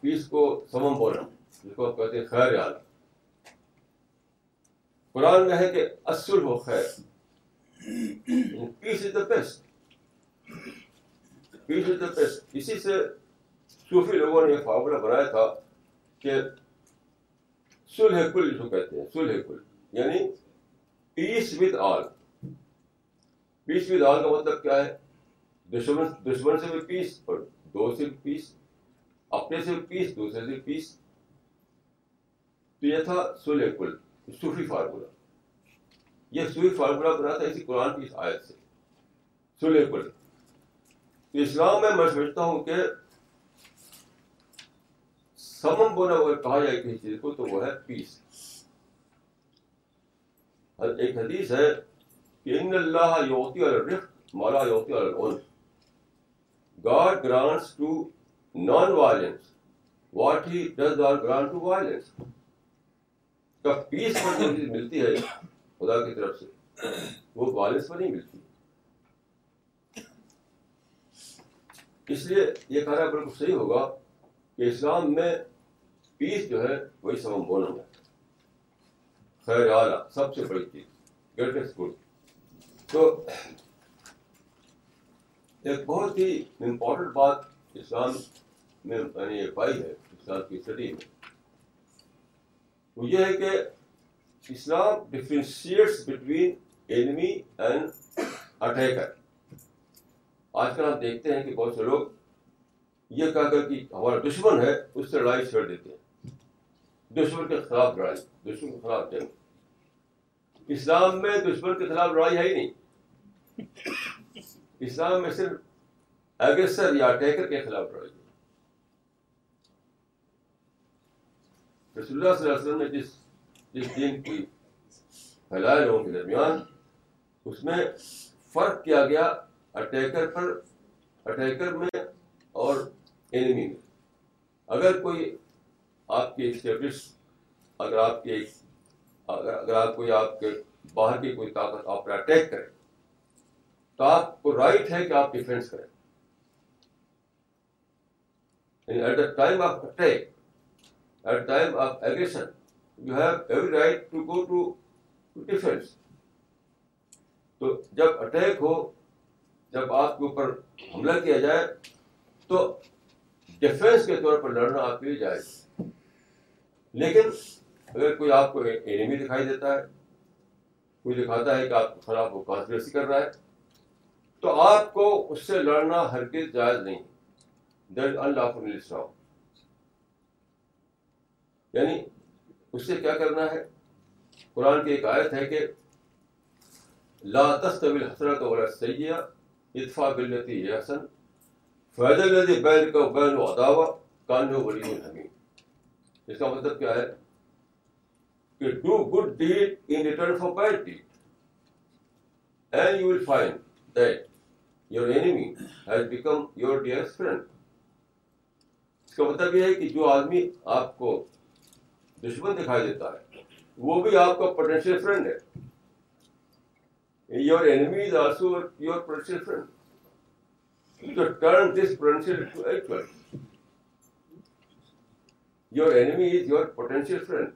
پیس کو سمم بولنا, جس کو آپ کہتے ہیں خیر عالم. قرآن میں ہے کہ اصل ہو خیر, پیس is the best, piece is the best. اسی سے صوفی لوگوں نے یہ فارمولہ بنایا تھا کہ صلح کل, جو کہتے ہیں صلح کل, یعنی پیس with all. Piece with all کا مطلب کیا ہے؟ دشمن دشمن سے بھی پیس اور دوست سے بھی پیس, اپنے سے بھی پیس, دوسرے سے بھی پیس. تو یہ تھا صلح کل, صوفی فارمولہ. یہ صوفی فارمولہ بنا تھا اسی قرآن کی اس آیت سے, صلح کل. اسلام میں میں سمجھتا ہوں کہ سمم بونا اگر کہا جائے کسی چیز کو تو وہ ہے پیس. ایک حدیث ہے کہ ان اللہ یعطی الرفق ما لا یعطی العنف. God grants to non-violence what he does not grant to violence. کا پیس پر جو چیز ملتی ہے خدا کی طرف سے وہ والد کو نہیں ملتی. اس لیے یہ کہنا بالکل صحیح ہوگا کہ اسلام میں پیس جو ہے وہی سمم ہونا ہے، خیر اعلیٰ، سب سے بڑی چیز، گریٹسٹ گڈ. تو ایک بہت ہی امپورٹنٹ بات اسلام میں میں نے یہ پائی ہے اسلام کی اسٹڈی میں، وہ یہ ہے کہ اسلام differentiates between enemy and attacker. آج کل آپ دیکھتے ہیں کہ بہت سے لوگ یہ کہہ کر کہ ہمارا دشمن ہے اس سے لڑائی چھیڑ دیتے ہیں، دشمن کے خلاف لڑائی، دشمن کے خلاف جنگ. اسلام میں دشمن کے خلاف لڑائی ہے ہی نہیں، اسلام میں صرف اگریسر یا اٹیکر کے خلاف لڑائی ہے. رسول اللہ صلی اللہ علیہ وسلم نے جس جس دین کی پھیلائے لوگوں کے درمیان، اس میں فرق کیا گیا اٹیکر پر، اٹیکر میں اور اینمی میں. اگر کوئی آپ کے اسٹیٹس، اگر آپ کے اگر اگر آپ کوئی آپ کے باہر کی کوئی طاقت آپ پر اٹیک کرے تو آپ کو رائٹ ہے کہ آپ ڈیفینس کریں. At the time of attack, at time of aggression, you have every right to go to defence. تو جب اٹیک ہو، جب آپ کے اوپر حملہ کیا جائے تو ڈیفینس کے طور پر لڑنا آپ کے لیے جائز. لیکن اگر کوئی آپ کو اینمی دکھائی دیتا ہے، کوئی دکھاتا ہے کہ آپ کے خلاف وہ کانسپریسی کر رہا ہے، تو آپ کو اس سے لڑنا ہرگز جائز نہیں. دیٹ از انلافل ان اسلام. یعنی اس سے کیا کرنا ہے؟ قرآن کی ایک آیت ہے کہ لا تستوی الحسنۃ ولا السیئۃ ادفع بالتی ہے حسن فاذا الذی بینک وبینہ عداوہ کانہ ولی حمیم. اس کا مطلب کیا ہے کہ do good deed in return for bad deed and you will find that your enemy has become your dearest friend. اس کا مطلب یہ ہے کہ جو آدمی آپ کو دشمن دکھائی دیتا ہے وہ بھی آپ کا پوٹینشیل فرینڈ ہے. Your enemy is also your potential friend. So turn this potential into equal. Your enemy is your potential friend.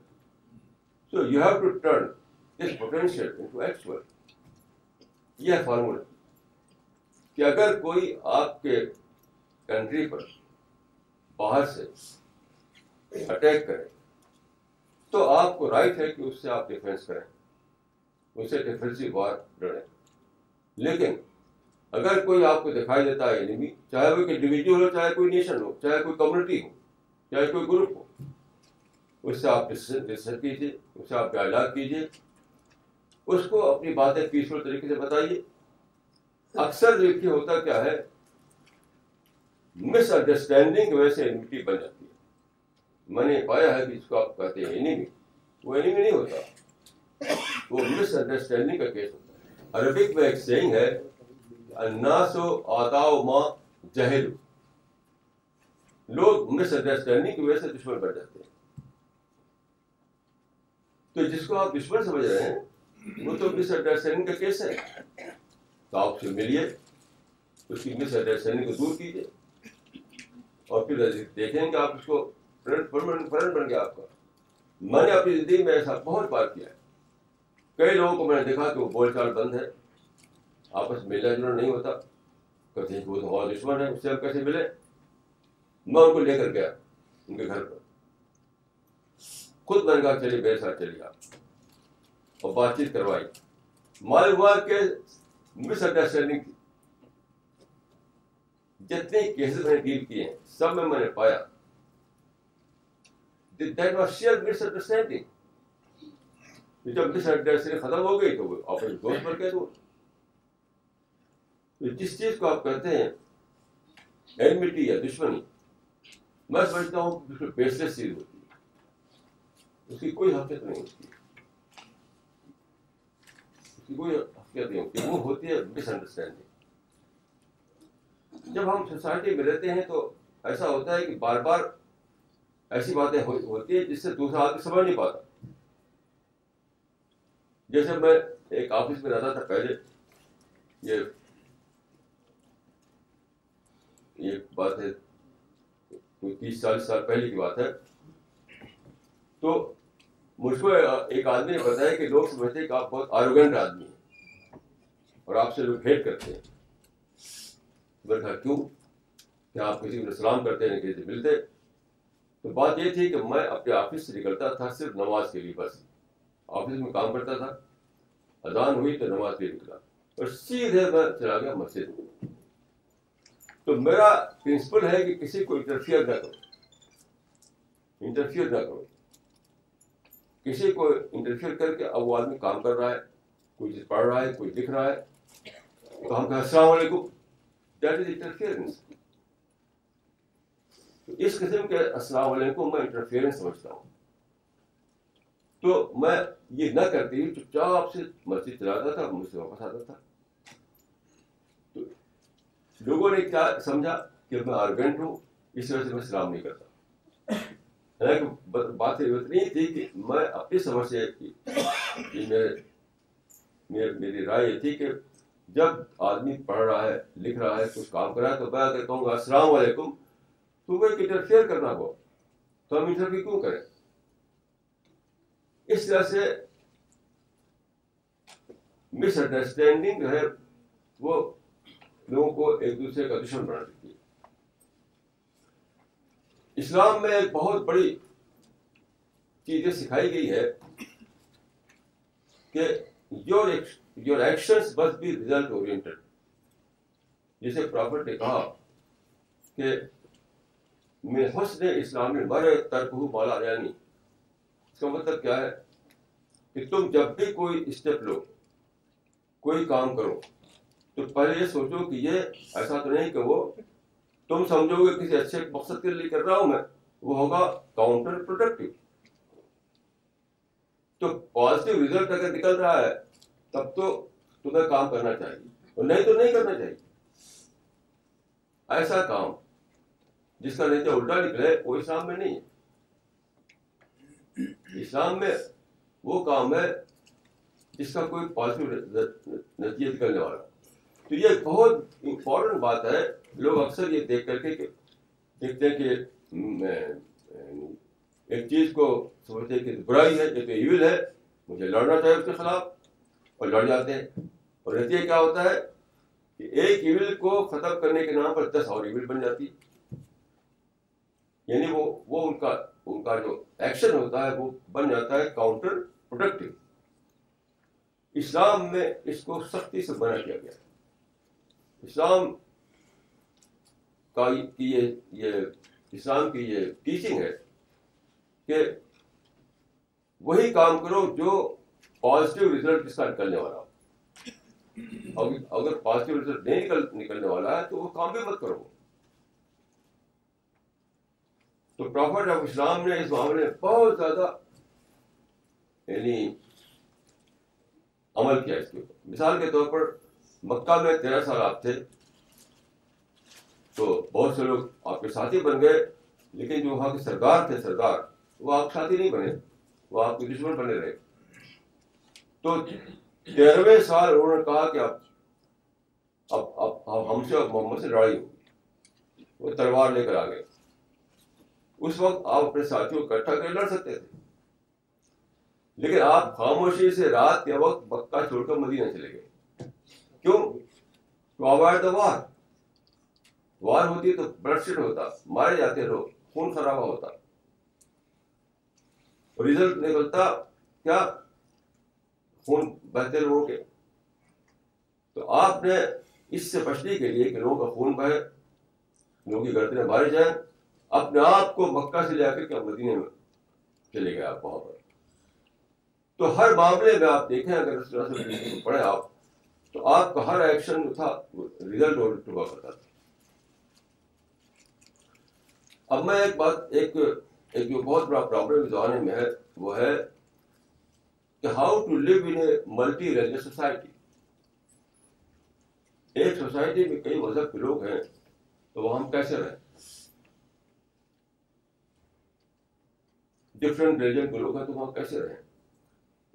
So you have to turn this potential into actual. یہ فارمولا کہ اگر کوئی آپ کے country پر باہر سے attack کرے تو آپ کو رائٹ ہے کہ اس سے آپ ڈیفینس کریں، اسے ڈیفینسو وار لڑیں. لیکن اگر کوئی آپ کو دکھائی دیتا ہے اینمی، چاہے وہ ایک انڈیویجول ہو، چاہے کوئی نیشن ہو، چاہے کوئی کمیونٹی ہو، چاہے کوئی گروپ ہو، اس سے آپ ڈسکشن کیجیے، اس سے آپ ڈائلاگ کیجیے، اس کو اپنی باتیں پیسفل طریقے سے بتائیے. اکثر دیکھیے ہوتا کیا ہے، مس انڈرسٹینڈنگ کی وجہ سے اینمٹی بن جاتی ہے. میں نے پایا ہے کہ اس کو آپ کہتے ہیں اینمی، وہ اینمی نہیں ہوتا، وہ مس انڈرسٹینڈنگ کا کیس ہوتا ہے. عربک میں ایک سینگ ہے، الناس آتاؤ ما جہل، لوگ مس انڈرسٹینڈنگ کی وجہ سے دشمن بن جاتے ہیں. تو جس کو آپ دشمن سمجھ رہے ہیں وہ تو مس انڈرسٹینڈنگ کا کیس ہے. تو آپ سے ملیے، اس کی مس انڈرسٹینڈنگ کو دور کیجیے اور پھر دیکھیں کہ آپ اس کو فرینڈ بن گیا آپ کا. میں نے اپنی زندگی میں ایسا بہت بار کیا ہے. کئی لوگوں کو میں نے دیکھا کہ وہ بول چال بند ہے، آپس میں ملنا جلنا نہیں ہوتا، کہتے ہیں کہ وہ تو ہمارا دشمن ہے، اس سے ہم کیسے ملیں. میں ان کو لے کر گیا ان کے گھر پر، خود میں نے کہا چلیے میرے ساتھ چلیے آپ، اور بات چیت کروائی. معلوم ہوا کہ مس انڈرسٹینڈنگ تھی. جتنے کیسز میں نے ڈیل کیے ہیں سب میں میں نے پایا that was sheer misunderstanding. جب مس انڈرسٹینڈنگ ختم ہو گئی تو وہ اپنے دوست پر کہہ دو. جس چیز کو آپ کہتے ہیں اینمٹی یا دشمنی، میں سمجھتا ہوں بالکل بیس لیس چیز ہوتی ہے، اس کی کوئی حقیقت نہیں ہوتی، اس کی کوئی حقیقت نہیں ہوتی. وہ ہوتی ہے مس انڈرسٹینڈنگ. جب ہم سوسائٹی میں رہتے ہیں تو ایسا ہوتا ہے کہ بار بار ایسی باتیں ہوتی ہیں جس سے دوسرا آدمی سمجھ نہیں پاتا. جیسے میں ایک آفس میں رہتا تھا پہلے, یہ یہ بات ہے تیس چالیس سال پہلے کی بات ہے, تو مجھ کو ایک آدمی نے بتایا کہ لوگ سمجھتے ہیں کہ آپ بہت آروگنٹ آدمی ہیں اور آپ سے لوگ ہیٹ کرتے ہیں. میں نے کہا کیوں, کیا آپ کسی کو سلام کرتے ہیں کسی سے ملتے؟ تو بات یہ تھی کہ میں اپنے آفس سے نکلتا تھا صرف نماز کے لیے, بس آفس میں کام کرتا تھا, اذان ہوئی تو نماز کے لیے نکلا اور سیدھے میں چلا گیا مسجد. تو میرا پرنسپل ہے کہ کسی کو انٹرفیئر نہ کرو, انٹرفیئر نہ کرو کسی کو. انٹرفیئر کر کے اب وہ آدمی کام کر رہا ہے, کوئی چیز پڑھ رہا ہے, کوئی لکھ رہا ہے, تو ہم کہا السلام علیکم, دیٹ از انٹرفیئرنس. تو اس قسم کے السلام علیکم میں انٹرفیئرنس سمجھتا ہوں. تو میں یہ نہ کرتی تو چاپ سے مسجد چلاتا تھا, مجھ سے واپس آتا تھا. تو لوگوں نے کیا سمجھا کہ میں آرگنٹ ہوں, اس وجہ سے میں سلام نہیں کرتا. بات نہیں تھی کہ میں اپنی سمجھ سے میری رائے یہ تھی کہ جب آدمی پڑھ رہا ہے, لکھ رہا ہے, کچھ کام کر رہا ہے, تو میں اگر کہوں گا السلام علیکم تو وہ انٹرفیئر کرنا ہو تو ہم انٹرفیئر کیوں کریں. اس طرح سے مس انڈرسٹینڈنگ ہے وہ لوگوں کو ایک دوسرے کا دشمن بنا دیتی ہے. اسلام میں ایک بہت بڑی چیزیں سکھائی گئی ہے کہ your your actions must be result oriented. جسے پرافٹ نے کہا کہ من حسن اسلام المرء ترکہ ما لا یعنی, اس کا مطلب کیا ہے کہ تم جب بھی کوئی اسٹیپ لو, کوئی کام کرو, تو پہلے یہ سوچو کہ یہ ایسا تو نہیں کہ وہ تم سمجھو گے کسی اچھے مقصد کے لیے کر رہا ہوں میں, وہ ہوگا کاؤنٹر پروڈکٹیو. تو پازیٹیو ریزلٹ اگر نکل رہا ہے تب تو تمہیں کام کرنا چاہیے, اور نہیں تو نہیں کرنا چاہیے. ایسا کام جس کا نتیجہ الٹا نکلے وہ اسلام میں نہیں ہے. اسلام میں وہ کام ہے جس کا کوئی پازیٹیو نتیجہ نکلنے والا. تو یہ بہت امپورٹنٹ بات ہے. لوگ اکثر یہ دیکھ کر کے دیکھتے ہیں کہ ایک چیز کو سمجھتے ہیں کہ برائی ہے, یہ تو ایول ہے, مجھے لڑنا چاہیے اس کے خلاف, اور لڑ جاتے ہیں. اور نتیجہ کیا ہوتا ہے کہ ایک ایول کو ختم کرنے کے نام پر دس اور ایول بن جاتی ہے. یعنی وہ وہ ان کا ان کا جو ایکشن ہوتا ہے وہ بن جاتا ہے کاؤنٹر پروڈکٹیو. اسلام میں اس کو سختی سے منع کیا گیا ہے. اسلام کا یہ یہ اسلام کی یہ ٹیچنگ ہے کہ وہی کام کرو جو پازیٹیو رزلٹ کے ساتھ نکلنے والا ہو. اگر پازیٹیو رزلٹ نہیں نکل نکلنے والا ہے تو وہ کام بھی مت کرو. تو پرافٹ آف اسلام نے اس معاملے میں بہت زیادہ یعنی عمل کیا اس کے اوپر. مثال کے طور پر مکہ میں تیرہ سال آپ تھے, تو بہت سے لوگ آپ کے ساتھی بن گئے, لیکن جو وہاں کے سردار تھے سردار وہ آپ کے ساتھی نہیں بنے, وہ آپ کے دشمن بنے رہے. تو تیرہویں سال انہوں نے کہا کہ اب اب اب ہم سے محمد سے لڑائی ہوگی. وہ تلوار لے کر آ گئے. اس وقت آپ اپنے ساتھیوں کو اکٹھا کر لڑ سکتے تھے, لیکن آپ خاموشی سے رات کے وقت مکہ چھوڑ کر مدینہ چلے گئے. کیوں؟ تو اوائڈ دا وار. وار ہوتی تو بلڈ شیٹ ہوتا, مارے جاتے لوگ, خون خرابہ ہوتا, اور ریزلٹ نکلتا کیا؟ خون بہتے لوگوں کے. تو آپ نے اس سے بچنے کے لیے کہ لوگوں کا خون بہے, لوگوں کی گردنیں مارے جائیں, اپنے آپ کو مکہ سے لے کر کے مدینے میں چلے گئے آپ وہاں پر. تو ہر معاملے میں آپ دیکھیں اگر اس طرح سے پڑھیں آپ, تو آپ کا ہر ایکشن جو تھا ریزلٹ ہوا کرتا تھا. اب میں ایک بات ایک ایک جو بہت بڑا پرابلم زمانے میں ہے وہ ہے کہ how to live in a multi religious society. ایک سوسائٹی میں کئی مذہب کے لوگ ہیں تو وہ ہم کیسے رہیں؟ ڈفرینٹ ریلیجن کے لوگ ہیں تو وہاں کیسے رہیں؟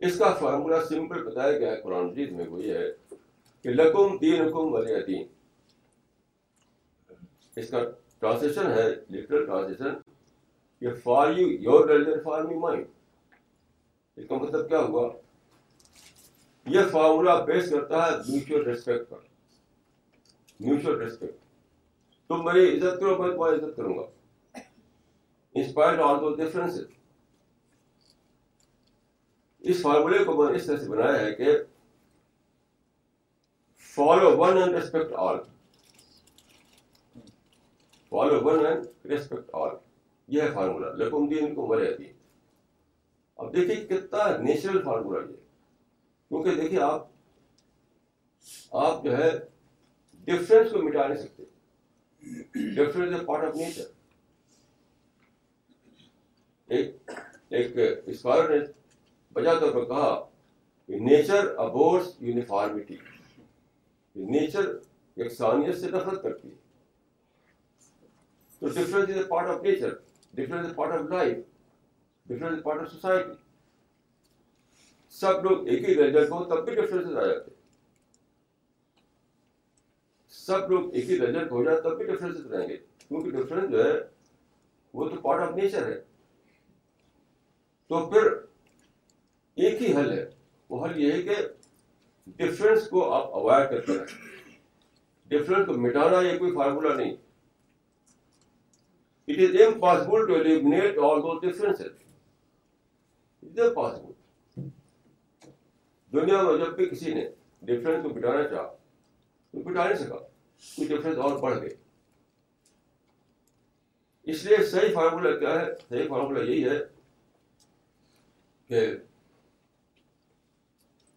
اس کا فارمولہ سمپل بتایا گیا ہے قرآن مجید میں، وہ یہ ہے کہ لکم دینکم ولی دین. اس کا ٹرانسلیشن ہے، لٹرل ٹرانسلیشن، یہ for you your religion for me mine. اس کا مطلب کیا ہوا؟ یہ فارمولہ بیس کرتا ہے میوچل ریسپیکٹ پر، میوچل ریسپیکٹ. تم میری عزت کرو، میں تمہاری عزت کروں گا، انسپائرڈ آل دو ڈفرینس. اس فارمولے کو میں نے اس طرح سے بنایا ہے کہ follow one and respect all, follow one and respect all, یہ ہے فارمولہ لکم دینکم ولی دین. اب دیکھیے کتنا نیچرل فارمولہ یہ، کیونکہ دیکھیے آپ آپ جو ہے ڈفرینس کو مٹا نہیں سکتے. Difference is part of nature. ایک ایک اسکالر نے بجا طور پر کہا کہ نیچر ابورٹس یونیفارمیٹی، نیچر یکسانیت سے نفرت کرتی ہے. تو difference is a part of nature, difference is a part of life, difference is part of society. سب لوگ ایک ہی ریلیجن کو تب بھی ڈفرینس آ جاتے، سب لوگ ایک ہی ریلیجن ہو جائے تب بھی ڈفرینس رہیں گے، کیونکہ ڈفرینس جو ہے وہ تو پارٹ آف نیچر ہے. تو پھر ایک ہی حل ہے، وہ حل یہ ہے کہ ڈفرینس کو آپ اوائڈ کرتے رہیں. ڈفرینس کو مٹانا یہ کوئی فارمولہ نہیں. It is impossible to eliminate all those differences, it is impossible. دنیا میں جب بھی کسی نے ڈفرینس کو مٹانا چاہا تو مٹا نہیں سکا، کچھ ڈفرینس اور بڑھ گئے. اس لیے صحیح فارمولہ کیا ہے؟ صحیح فارمولہ یہی ہے کہ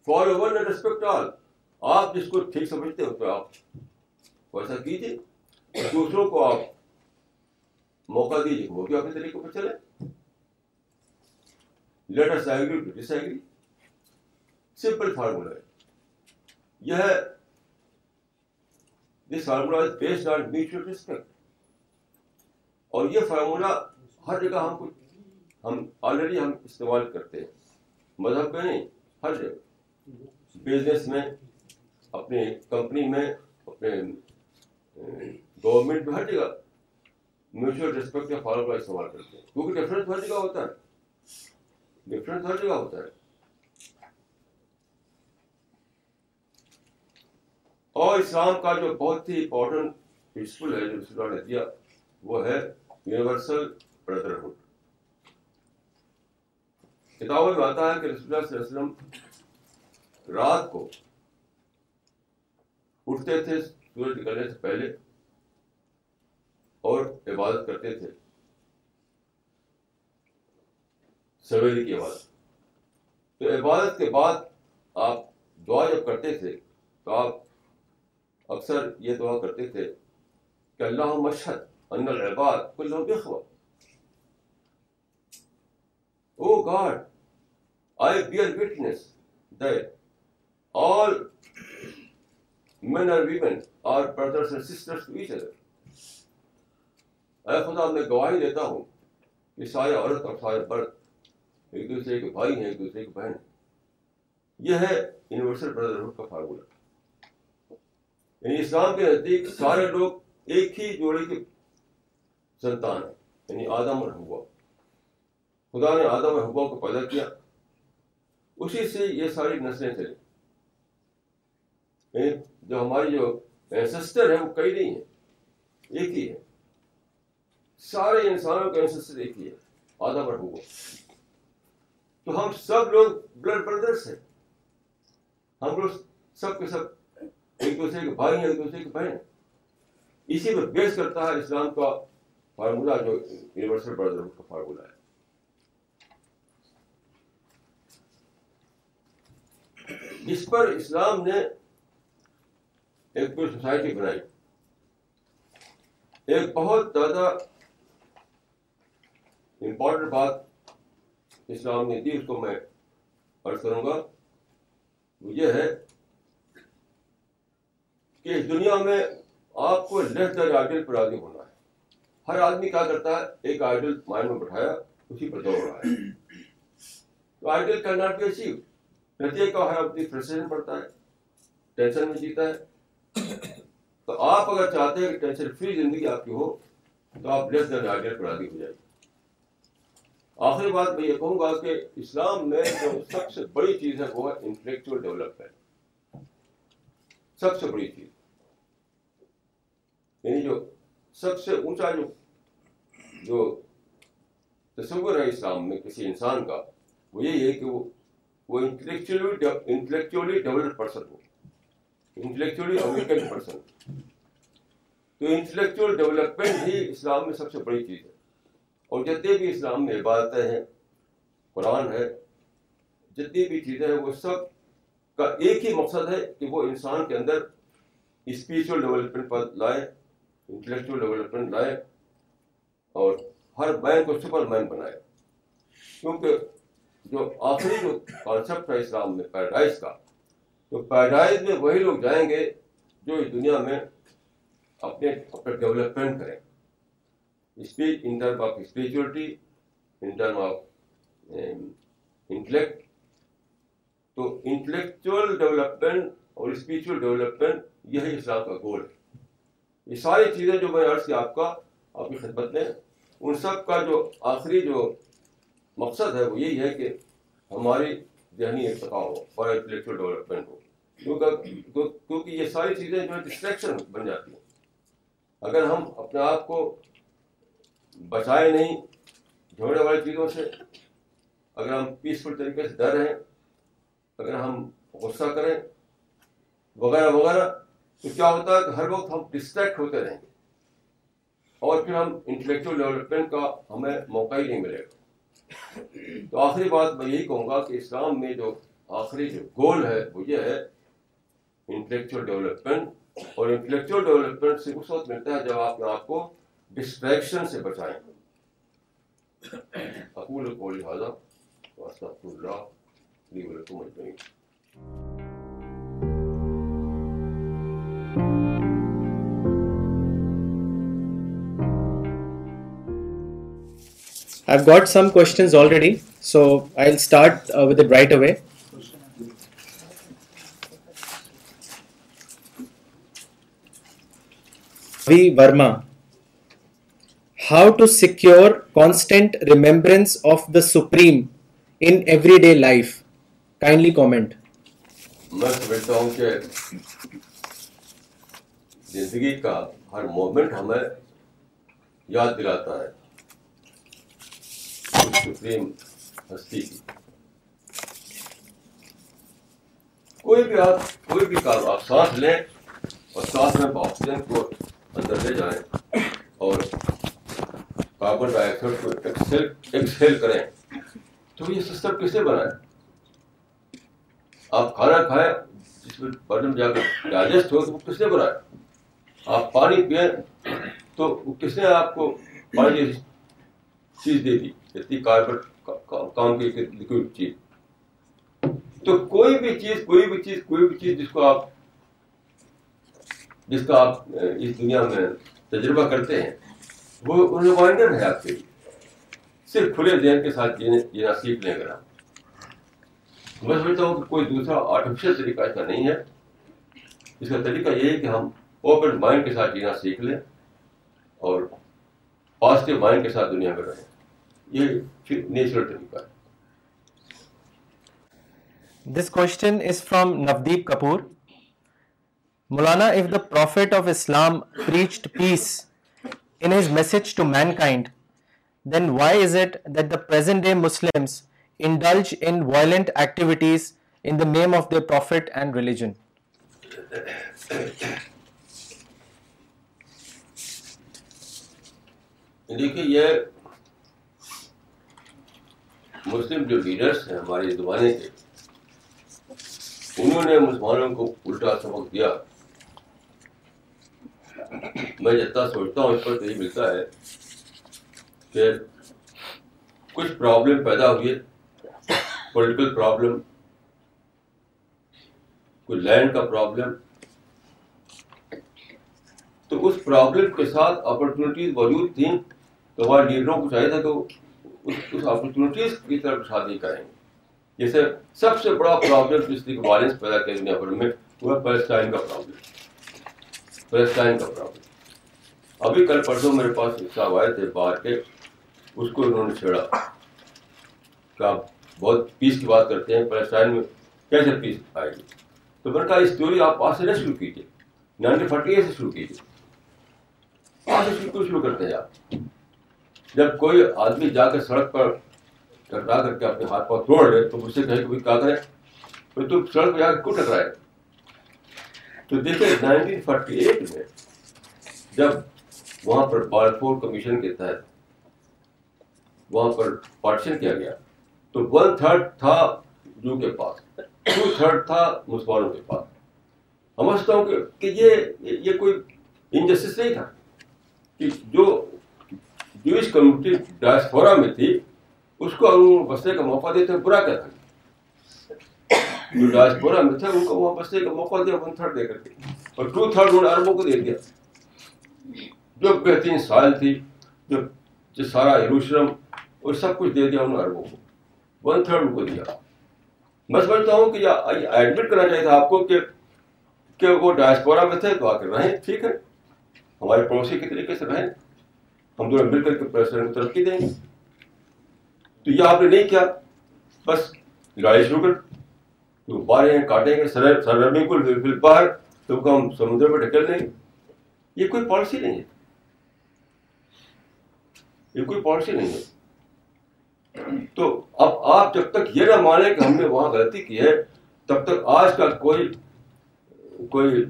follow one and respect all. آپ جس کو ٹھیک سمجھتے ہو تو آپ ویسا کیجیے، دوسروں کو آپ موقع دیجیے وہ بھی اپنے طریقے پر چلے. Let us agree to disagree, simple formula ہے. یہ ہے this formula is based on mutual respect, اور یہ فارمولا ہر جگہ ہم کو ہم آلریڈی ہم استعمال کرتے ہیں. مذہب میں نہیں، ہر جگہ، بزنس میں، اپنے کمپنی میں، اپنے گورنمنٹ میں، ہر جگہ میوچل ریسپیکٹ کا فارمولا استعمال کرتے ہیں، کیونکہ ڈفرینس ہر جگہ ہوتا ہے، ڈفرینس ہر جگہ ہوتا ہے. اور اسلام کا جو بہت ہی امپورٹنٹ پرنسپل ہے جو اسلام نے دیا وہ ہے یونیورسل بردرہڈ. کتابوں میں آتا ہے کہ رسول اللہ صلی اللہ علیہ وسلم رات کو اٹھتے تھے سورج نکلنے سے پہلے اور عبادت کرتے تھے، سویرے کی عبادت. تو عبادت کے بعد آپ دعا جب کرتے تھے تو آپ اکثر یہ دعا کرتے تھے کہ اللہم اشہد ان العباد کلہم اخوہ، O God I bear witness that all men and women are brothers and sisters to each other. اے خدا میں گواہی دیتا ہوں کہ سارے عورت اور سارے مرد ایک دوسرے کے بھائی ہیں، ایک دوسرے کے بہن ہیں. یہ ہے یونیورسل بردرہڈ کا فارمولا. یعنی اسلام کے نزدیک سارے لوگ ایک ہی جوڑے کے سنتان ہیں، یعنی آدم اور حوا. خدا نے آدم اور حوا کو پیدا کیا، اسی سے یہ ساری نسلیں چلیں. جو ہماری جو اینسسٹر ہیں وہ کئی نہیں ہیں، ایک ہی ہے. سارے انسانوں کا اینسسٹر ایک ہی ہے، آدم اور حوا. تو ہم سب لوگ بلڈ بردرس ہیں، ہم لوگ سب کے سب ایک دوسرے کے بھائی ہیں، ایک دوسرے کے بہن. اسی پر بیس کرتا ہے اسلام کا فارمولا جو یونیورسل بردرہڈ کا فارمولا ہے. جس پر اسلام نے ایک پوری سوسائٹی بنائی، ایک بہت زیادہ امپورٹنٹ بات اسلام نے دی، اس کو میں عرض کروں گا. وہ یہ ہے کہ اس دنیا میں آپ کو لیس دین آئیڈل پر راضی ہونا ہے. ہر آدمی کیا کرتا ہے؟ ایک آئیڈل مائنڈ میں بٹھایا، اسی پر دوڑ رہا ہے. تو ideal can not be achieved. نتیجے کا ہر اپنی فرسٹریشن بڑھتا ہے, ٹینشن میں جیتا ہے. تو آپ اگر چاہتے ہیں کہ ٹینشن فری زندگی آپ کی ہو تو آپ لیس دین آئیڈیل پر عادی ہو جائیں. آخری بات میں یہ کہوں گا کہ اسلام میں جو سب سے بڑی چیز ہے وہ ہے انٹلیکچوئل ڈیولپمنٹ, سب سے بڑی چیز, یعنی جو سب سے اونچا جو جو تصور ہے اسلام میں کسی انسان کا وہ یہی ہے کہ وہ وہ انٹلیکچولی انٹلیکچولی ڈیولپ پرسن ہو, انٹلیکچولی اویکنڈ پرسن. تو انٹلیکچوئل ڈیولپمنٹ ہی اسلام میں سب سے بڑی چیز ہے. اور جتنی بھی اسلام میں عبادتیں ہیں, قرآن ہے, جتنی بھی چیزیں ہیں, وہ سب کا ایک ہی مقصد ہے کہ وہ انسان کے اندر اسپریچول ڈیولپمنٹ پر لائے, انٹلیکچوئل ڈیولپمنٹ لائے اور ہر مین کو سپر مین بنائے. کیونکہ جو آخری جو کانسیپٹ ہے اسلام میں پیراڈائز کا, تو پیراڈائز میں وہی لوگ جائیں گے جو اس دنیا میں اپنے اپنے ڈیولپمنٹ کریں, speech in term of spirituality, in term of intellect. تو انٹلیکچوئل ڈیولپمنٹ اور اسپریچول ڈیولپمنٹ یہی اسلام کا گول ہے. یہ ساری چیزیں جو میں عرض کی آپ کا آپ کی خدمت میں, ان سب کا جو آخری جو مقصد ہے وہ یہی ہے کہ ہماری ذہنی ارتقا ہو اور انٹلیکچوئل ڈیولپمنٹ ہو. کیونکہ کیونکہ یہ ساری چیزیں جو ہے ڈسٹریکشن بن جاتی ہیں. اگر ہم اپنے آپ کو بچائے نہیں جھگڑے والی چیزوں سے, اگر ہم پیسفل طریقے سے ڈر رہیں, اگر ہم غصہ کریں وغیرہ وغیرہ, تو کیا ہوتا ہے کہ ہر وقت ہم ڈسٹریکٹ ہوتے رہیں گے اور پھر ہم انٹلیکچوئل ڈیولپمنٹ کا ہمیں موقع ہی نہیں ملے گا. تو آخری بات میں یہی کہوں گا کہ اسلام میں جو آخری جو گول ہے وہ یہ ہے انٹلیکچوئل ڈیولپمنٹ. اور انٹلیکچوئل ڈیولپمنٹ صرف اس وقت ملتا ہے جب آپ آپ کو ڈسٹریکشن سے بچائیں. اقول قولی ھذا واستغفر اللہ لی ولکم اجمعین. I've got some questions already, so I'll start uh, with it right away. V. Verma, how to secure constant remembrance of the Supreme in everyday life? Kindly comment. میں سمجھتا ہوں کہ زندگی کا ہر مومنٹ ہمیں یاد دلاتا ہے سپریم ہستی کی. کوئی بھی آپ کوئی بھی کام آپ سانس لیں اور سانس میں آکسیجن کو اندر لے جائیں اور کاربن ڈائی آکسائڈ کو ایکسیل ایکسیل کریں, تو یہ سسٹم کس نے بنایا؟ آپ کھانا کھائیں جس میں باڈی میں جا کر ڈائجسٹ ہو, تو وہ کس نے بنایا؟ آپ پانی پئیں تو وہ کس نے آپ کو پانی چیز دے دی, اتنی کاربن کام کی لیکوڈ چیز. تو کوئی بھی چیز کوئی بھی چیز کوئی بھی چیز جس کو آپ جس کا آپ اس دنیا میں تجربہ کرتے ہیں وہ ریمائنڈر ہے آپ کے لیے. صرف کھلے ذہن کے ساتھ جینا سیکھ لیں. کرنا میں سمجھتا ہوں کہ کوئی دوسرا آرٹیفیشیل طریقہ ایسا نہیں ہے. اس کا طریقہ یہ ہے کہ ہم اوپن مائنڈ کے ساتھ جینا سیکھ لیں اور پازیٹیو مائنڈ کے ساتھ دنیا میں رہیں. یہ نیچرل طریقہ ہے. This question is from Navdeep Kapoor. Maulana, if the prophet of Islam preached peace in his message to mankind, then why is it that the present day Muslims indulge in violent activities in the name of their prophet and religion? دیکھیے, یہ مسلم جو leaders ہیں ہمارے اس زمانے کے, انہوں نے مسلمانوں کو الٹا سبق دیا. میں جتنا سوچتا ہوں اس پر یہی ملتا ہے کہ کچھ پرابلم پیدا ہوئی, پولیٹیکل پرابلم, کوئی لینڈ کا پرابلم. تو اس پرابلم کے ساتھ اپرچونیٹیز موجود تھیں, تو ہمارے لیڈروں کو چاہیے تھا کہ اس اپرچونیٹیز کی طرف شادی کریں گے. جیسے سب سے بڑا پرابلم پچھلی کو وائلنس پیدا کرنے والوں میں وہ ہے پیلسٹائن کا پرابلم پیلسٹائن کا پرابلم ابھی کل پرسوں میرے پاس حصہ آئے تھے باہر کے, اس کو انہوں نے چھیڑا کہ آپ بہت پیس کی بات کرتے ہیں, پیلسٹائن میں کیسے پیس آئے گی. تو میں نے کہا اسٹوری آپ آج سے نہ شروع کیجیے, نائنٹین فورٹی ایٹ سے شروع کیجیے. آج سے کیوں شروع کرتے ہیں آپ؟ جب کوئی آدمی جا کے سڑک پر ٹکرا کر کے اپنے ہاتھ پاؤں توڑ لے تو مجھ سے کہیں کہ کیا کریں, تو تم سڑک پہ جا کے کیوں ٹکرائے؟ تو دیکھیں نائنٹین فورٹی ایٹ میں جب وہاں پر بالفور کمیشن کے تحت وہاں پر پارٹیشن کیا گیا تو ون تھرڈ تھا جو کے پاس, ٹو تھرڈ تھا مسلمانوں کے پاس. ہم سمجھتا ہوں کہ یہ یہ کوئی انجسٹس نہیں تھا کہ جو جوئش کمیونٹی ڈائسپورا میں تھی اس کو ہم بسنے کا موقع دیتے, برا کیا تھا جو ڈائسپورا میں تھے ان کو وہاں بسنے کا موقع دیا, ون تھرڈ دے کر کے, اور ٹو تھرڈ ان عربوں کو دے دیا. جو بہترین سائل تھی, جو جو سارا یروشلم اور سب کچھ دے دیا ان عربوں کو, ون تھرڈ ان کو دیا. میں سمجھتا ہوں کہ یہ ایڈمٹ کرنا چاہیے تھا آپ کو کہ کہ وہ ڈائسپورا میں تھے تو آ کر رہیں, ٹھیک ہے, ہمارے پڑوسی کے طریقے سے رہیں, ہم دونوں مل کر کے پیلسٹائن کو ترقی دیں گے. تو یہ آپ نے نہیں کیا, بس لڑائی شروع کر, تو بارے ہیں کاٹیں گے سر سر بالکل باہر, تو ہم سمندر میں ڈھکیل دیں گے. یہ کوئی پالیسی نہیں ہے, یہ کوئی پالیسی نہیں ہے. تو اب آپ جب تک یہ نہ مانیں کہ ہم نے وہاں غلطی کی ہے تب تک آج کا کوئی کوئی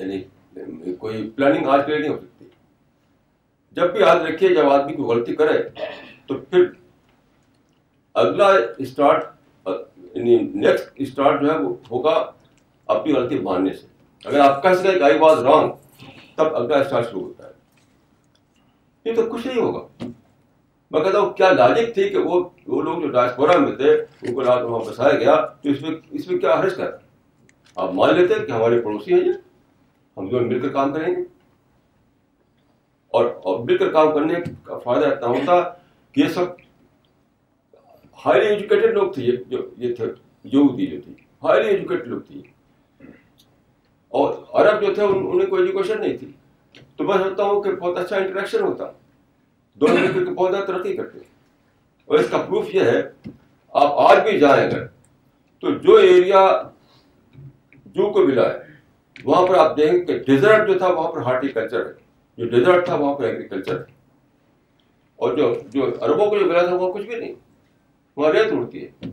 یعنی کوئی پلاننگ آج کے لیے نہیں ہو سکتی. جب بھی یاد رکھیے جب آدمی کوئی غلطی کرے تو پھر اگلا اسٹارٹ یعنی نیکسٹ اسٹارٹ جو ہے وہ ہوگا اپنی غلطی ماننے سے. اگر آپ کہہ سکیں کہ آئی واز رانگ تب اگلا اسٹارٹ شروع ہوتا ہے. یہ تو کچھ نہیں ہوگا. میں کہتا ہوں کیا لاجک تھی کہ وہ وہ لوگ جو ڈائسپورا میں تھے ان کو لاکھ وہاں بسایا گیا, تو اس میں اس میں کیا حرج کر آپ مان لیتے کہ ہمارے پڑوسی ہیں یہ, ہم جو مل کر کام کریں گے, اور مل کر کام کرنے کا فائدہ اتنا ہوتا کہ یہ سب ہائیلی ایجوکیٹڈ لوگ تھے, جو یہ تھے یہودی جو تھی ہائیلی ایجوکیٹڈ لوگ تھی, اور عرب جو تھے انہیں کوئی ایجوکیشن نہیں تھی. تو میں سمجھتا ہوں کہ بہت اچھا انٹریکشن ہوتا, دونوں مل کر کے بہت زیادہ ترقی کرتے. اور اس کا پروف یہ ہے آپ آج بھی جائیں اگر تو جو ایریا جو کو ملا ہے وہاں پر آپ دیکھیں کہ ڈیزرٹ جو تھا وہاں پر ہارٹیکلچر ہے, جو ڈیزرٹ تھا وہاں پر ایگریکلچر, اور جو جو عربوں کو جو ملا تھا وہاں کچھ بھی نہیں, وہاں ریت اڑتی ہے.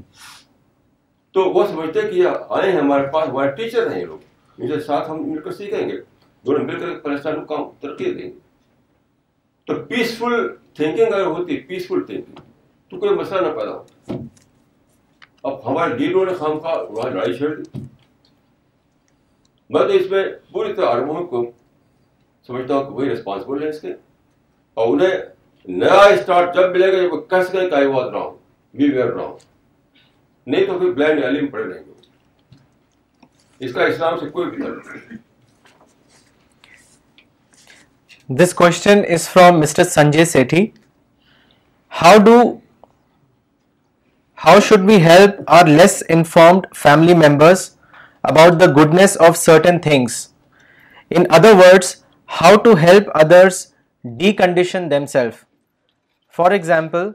تو وہ سمجھتے کہ یہ آئے ہیں ہمارے پاس, ہمارے ٹیچر ہیں یہ لوگ, ان کے ساتھ ہم مل کر سیکھیں گے, دونوں مل کر پاکستان کو ترقی دیں گے. تو پیسفل تھنکنگ اگر ہوتی, پیسفل تھنکنگ, تو کوئی مسئلہ نہ پیدا ہوتا. اب ہمارے لیڈروں نے خام خواہ وہاں لڑائی چھیڑ دی. میں تو اس میں پوری طرح عربوں کو سمجھتا ہوں کہ وہی ریسپانسبل ہے اس کے, اور انہیں نیا اسٹارٹ جب ملے گا جب وہ کس گئے کا آواز رہا ہوں وی ویئر رہا ہوں, نہیں تو پھر بلائنڈ ایلی میں پڑے رہیں گے. اس کا اسلام سے کوئی تعلق نہیں. This question is from mister Sanjay Sethi. How do how should be help our less informed family members about the goodness of certain things? In other words, how to help others decondition themselves? For example,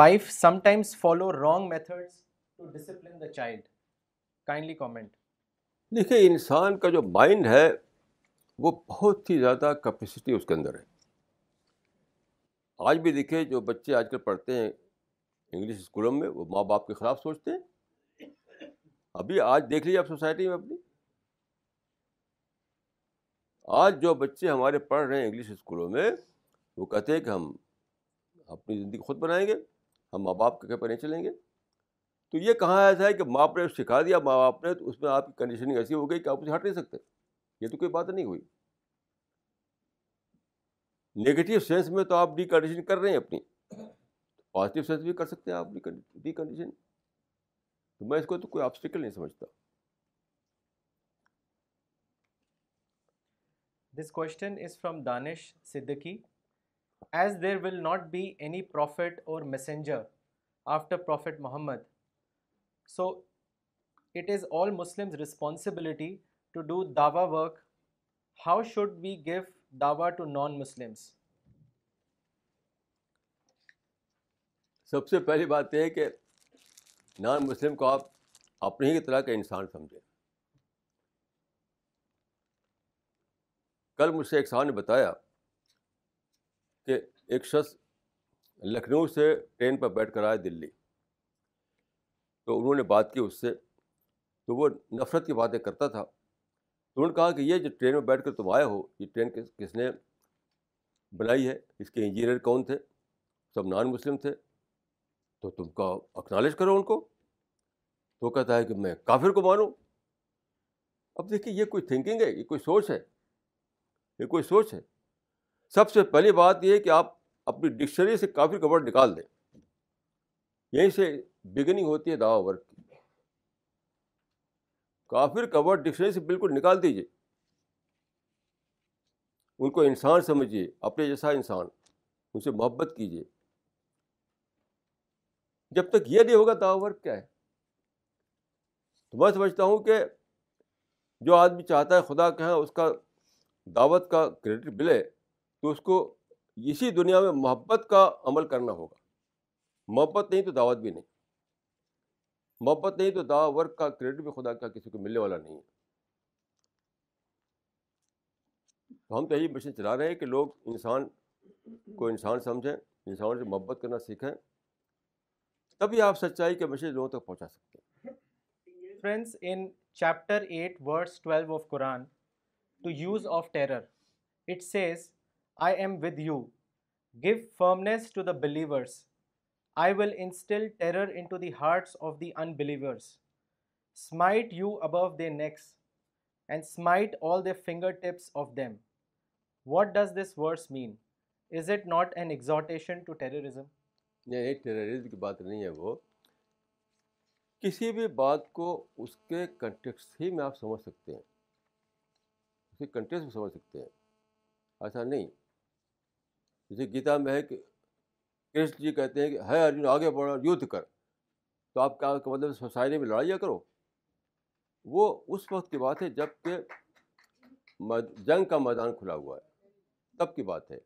wife sometimes follow wrong methods to discipline the child. Kindly comment. دیکھیں انسان کا جو mind ہے وہ بہت ہی زیادہ capacity اس کے اندر ہے. آج بھی دیکھیں جو بچے آج کل پڑھتے ہیں انگلش اسکولوں میں وہ ماں باپ کے خلاف سوچتے ہیں. ابھی آج دیکھ لیجیے آپ سوسائٹی میں اپنی, آج جو بچے ہمارے پڑھ رہے ہیں انگلش اسکولوں میں وہ کہتے ہیں کہ ہم اپنی زندگی خود بنائیں گے, ہم ماں باپ کے پیچھے چلیں گے. تو یہ کہاں ایسا ہے کہ ماں باپ نے سکھا دیا ماں باپ نے, تو اس میں آپ کی کنڈیشننگ ایسی ہو گئی کہ آپ اسے ہٹ نہیں سکتے. یہ تو کوئی بات نہیں ہوئی. نگیٹو سینس میں تو آپ ڈی کنڈیشن کر رہے ہیں اپنی, پازیٹیو سینس بھی کر سکتے ہیں آپ ڈی کنڈیشن. میں اس کو تو کوئی آبسٹیکل نہیں سمجھتا. This question is from Danish Siddiqui. As there will not be any prophet or messenger after Prophet Muhammad, So it is all Muslims' responsibility to do dawah work. How should we give dawah to non-Muslims? سب سے پہلی بات یہ ہے کہ نان مسلم کو آپ اپنے ہی طرح کا انسان سمجھیں. کل مجھ سے ایک صاحب نے بتایا کہ ایک شخص لکھنؤ سے ٹرین پر بیٹھ کر آئے دلی, تو انہوں نے بات کی اس سے, تو وہ نفرت کی باتیں کرتا تھا. تو انہوں نے کہا کہ یہ جو ٹرین میں بیٹھ کر تم آئے ہو, یہ ٹرین کس نے بنائی ہے, اس کے انجینئر کون تھے, سب نان مسلم تھے, تو تم کا اکنالج کرو ان کو. تو کہتا ہے کہ میں کافر کو مانوں. اب دیکھیے یہ کوئی تھنکنگ ہے, یہ کوئی سوچ ہے, یہ کوئی سوچ ہے. سب سے پہلی بات یہ ہے کہ آپ اپنی ڈکشنری سے کافر کا ورڈ نکال دیں. یہیں سے بگننگ ہوتی ہے دعویٰ ورڈ کی. کافر کا ورڈ ڈکشنری سے بالکل نکال دیجیے, ان کو انسان سمجھیے, اپنے جیسا انسان, ان سے محبت کیجیے. جب تک یہ نہیں ہوگا دعویٰ ورک کیا ہے؟ تو میں سمجھتا ہوں کہ جو آدمی چاہتا ہے خدا کہاں اس کا دعوت کا کریڈٹ ملے, تو اس کو اسی دنیا میں محبت کا عمل کرنا ہوگا. محبت نہیں تو دعوت بھی نہیں, محبت نہیں تو دعویٰ ورک کا کریڈٹ بھی خدا کا کسی کو ملنے والا نہیں ہے. تو ہم تو یہی مشن چلا رہے ہیں کہ لوگ انسان کو انسان سمجھیں, انسان سے محبت کرنا سیکھیں, تبھی آپ سچائی کے میسج لوگوں تک پہنچا سکتے ہیں. Friends, in chapter eight verse twelve of Quran to use of terror, it says I am with you, give firmness to the believers, I will instil terror into the hearts of the unbelievers, smite you above their necks and smite all their finger tips of them. What does this verse mean? Is it not an exhortation to terrorism? نہیں, terrorism کی بات نہیں ہے. وہ کسی بھی بات کو اس کے کنٹیکسٹ ہی میں آپ سمجھ سکتے ہیں, اس کے کنٹیکسٹ میں سمجھ سکتے ہیں. ایسا نہیں جیسے گیتا میں ہے کہ کرشن جی کہتے ہیں کہ ہے ارجن آگے بڑھو, یدھ کر, تو آپ کیا مطلب سوسائٹی میں لڑائیاں کرو؟ وہ اس وقت کی بات ہے جب کہ جنگ کا میدان کھلا ہوا ہے, تب کی بات ہے.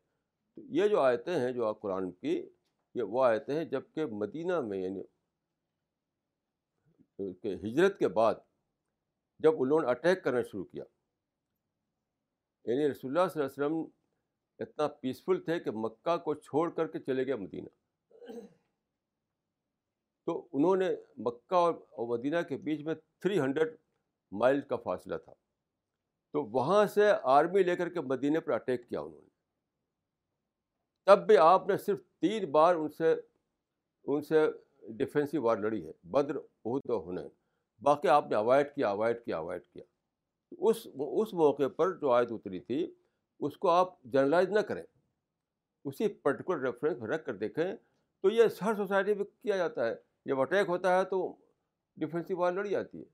یہ جو آیتیں ہیں جو آپ قرآن کی, یہ وہ آیتیں ہیں جب کہ مدینہ میں یعنی ہجرت کے بعد جب انہوں نے اٹیک کرنا شروع کیا, یعنی رسول اللہ صلی اللہ علیہ وسلم اتنا پیسفل تھے کہ مکہ کو چھوڑ کر کے چلے گئے مدینہ. تو انہوں نے مکہ اور مدینہ کے بیچ میں تھری ہنڈریڈ مائل کا فاصلہ تھا, تو وہاں سے آرمی لے کر کے مدینہ پر اٹیک کیا انہوں نے. تب بھی آپ نے صرف تین بار ان سے ان سے ڈیفینسو وار لڑی ہے, بدر, احد اور حنین. باقی آپ نے اوائڈ کیا اوائڈ کیا اوائڈ کیا اس اس موقع پر جو آیت اتری تھی اس کو آپ جنرلائز نہ کریں, اسی پرٹیکولر ریفرنس رکھ کر دیکھیں. تو یہ ہر سوسائٹی میں کیا جاتا ہے, جب اٹیک ہوتا ہے تو ڈیفینسو وار لڑی جاتی ہے.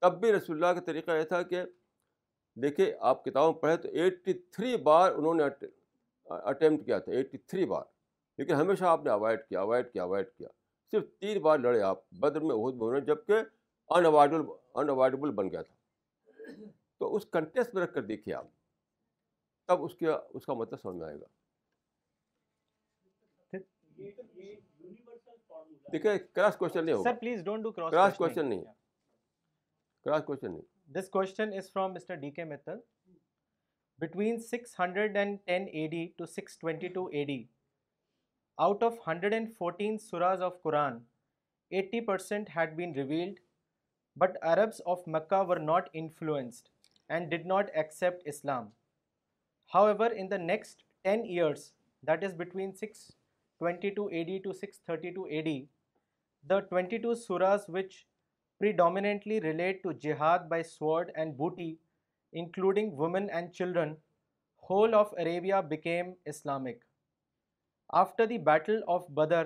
تب بھی رسول اللہ کا طریقہ یہ تھا کہ دیکھیے آپ کتابوں پڑھیں تو ایٹی تھری بار انہوں نے اٹیمپٹ کیا تھا, ایٹی تھری بار, لیکن ہمیشہ آپ نے اوائڈ کیا اوائڈ کیا اوائڈ کیا صرف تین بار لڑے آپ بدر میں, احد میں, جب کہ ان اوائڈل ان اوائڈیبل بن گیا تھا. تو اس کنٹیکسٹ میں رکھ کر دیکھیے آپ, تب اس کے اس کا مطلب سمجھ آئے گا. دیکھیے کراس کوشچن نہیں ہوگا sir, please don't do cross question. نہیں, کراس کوشچن نہیں. This question is from mister D کے Mittal. Between six hundred ten A D to six twenty-two A D, out of one hundred fourteen surahs of Quran, eighty percent had been revealed, but Arabs of Mecca were not influenced and did not accept Islam. However, in the next ten years, that is between six twenty-two A D to six thirty-two A D, the twenty-two surahs which predominantly relate to jihad by sword and booty, including women and children, whole of Arabia became Islamic. After the Battle of Badr,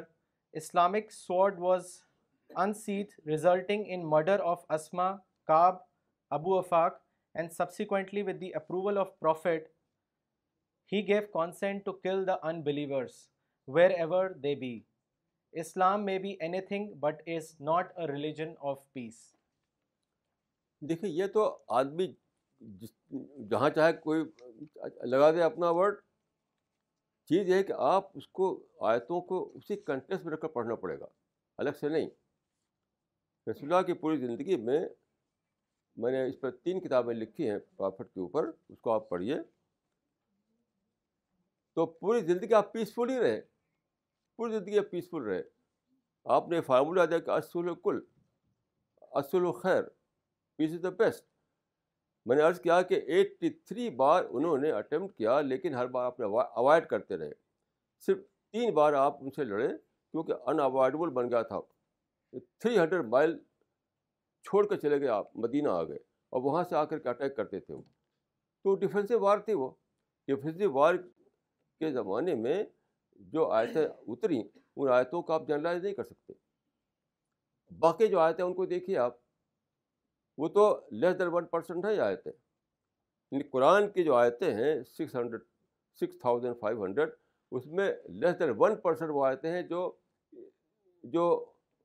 Islamic sword was unsheathed, resulting in murder of Asma, Ka'b, Abu Afaq, and subsequently with the approval of Prophet, he gave consent to kill the unbelievers wherever they be. اسلام میں be anything but is not a religion of peace. دیکھیے یہ تو آدمی جہاں چاہے کوئی لگا دے اپنا ورڈ. چیز یہ ہے کہ آپ اس کو آیتوں کو اسی کنٹیکسٹ میں رکھ کر پڑھنا پڑے گا, الگ سے نہیں. رسول اللہ کی پوری زندگی میں میں نے اس پر تین کتابیں لکھی ہیں پرافٹ کے اوپر, اس کو آپ پڑھیے تو پوری زندگی آپ پیسفل ہی رہے, پوری زندگی آپ پیسفل رہے. آپ نے فارمولہ دیا کہ اصل کل اصل و خیر, پیس از دا بیسٹ. میں نے عرض کیا کہ ایٹی تھری بار انہوں نے اٹیمپٹ کیا لیکن ہر بار آپ نے اوائڈ کرتے رہے. صرف تین بار آپ ان سے لڑے کیونکہ ان اوائڈیبل بن گیا تھا. تھری ہنڈریڈ مائل چھوڑ کر چلے گئے آپ, مدینہ آ گئے اور وہاں سے آ کر کے اٹیک کرتے تھے وہ. تو ڈیفینسو وار تھی وہ. ڈیفینسو وار کے زمانے میں جو آیتیں اتری ان آیتوں کا آپ جنرلائز نہیں کر سکتے. باقی جو آیتیں ان کو دیکھیے آپ, وہ تو لیس دین ون پرسینٹ ہے آیتیں. یعنی قرآن کی جو آیتیں ہیں six hundred six thousand five hundred اس میں لیس دین ون پرسینٹ وہ آیتیں ہیں جو جو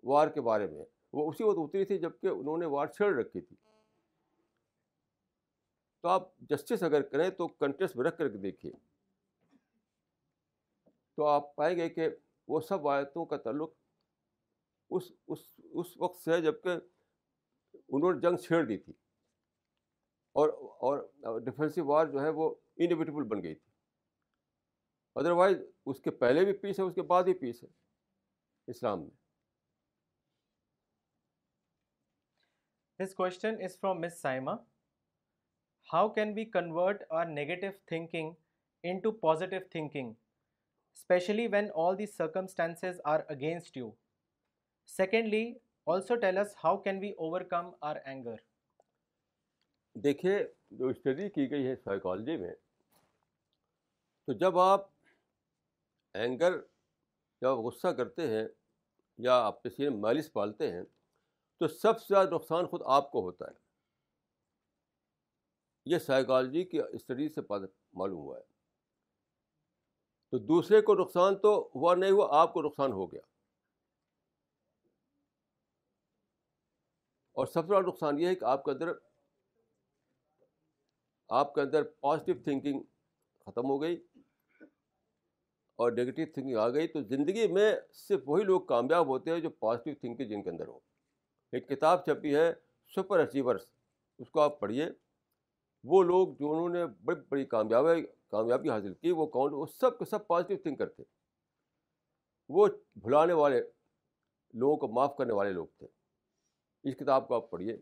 وار کے بارے میں, وہ اسی وقت اتری تھی جب کہ انہوں نے وار چھیڑ رکھی تھی. تو آپ جسٹس اگر کریں تو کنٹیکسٹ میں رکھ کر کے دیکھیے تو آپ پائیں گے کہ وہ سب آیتوں کا تعلق اس اس اس وقت سے جب کہ انہوں نے جنگ چھیڑ دی تھی اور اور ڈیفینسو وار جو ہے وہ انیویٹیبل بن گئی تھی. ادروائز اس کے پہلے بھی پیس ہے, اس کے بعد بھی پیس ہے اسلام میں. This question is from Miss Saima. How can we convert our negative thinking into positive thinking, especially when all the circumstances are against you? Secondly, also tell us how can we overcome our anger? دیکھیے جو study کی گئی ہے psychology میں, تو جب آپ anger, جب غصہ کرتے ہیں یا آپ کے سینے مالش پالتے ہیں تو سب سے زیادہ نقصان خود آپ کو ہوتا ہے. یہ سائیکالوجی کی اسٹڈی سے معلوم ہوا ہے. تو دوسرے کو نقصان تو ہوا نہیں ہوا, آپ کو نقصان ہو گیا. اور سب سے بڑا نقصان یہ ہے کہ آپ کے اندر آپ کے اندر پازیٹیو تھنکنگ ختم ہو گئی اور نگیٹیو تھنکنگ آ گئی. تو زندگی میں صرف وہی لوگ کامیاب ہوتے ہیں جو پازیٹیو تھنکنگ جن کے اندر ہو. ایک کتاب چھپی ہے سپر اچیورس, اس کو آپ پڑھیے. وہ لوگ جو انہوں نے بڑی بڑی کامیابی کامیابی حاصل کی وہ کون, وہ سب کے سب پازیٹیو تھنکر تھے. وہ بھلانے والے, لوگوں کو معاف کرنے والے لوگ تھے. اس کتاب کو آپ پڑھیے.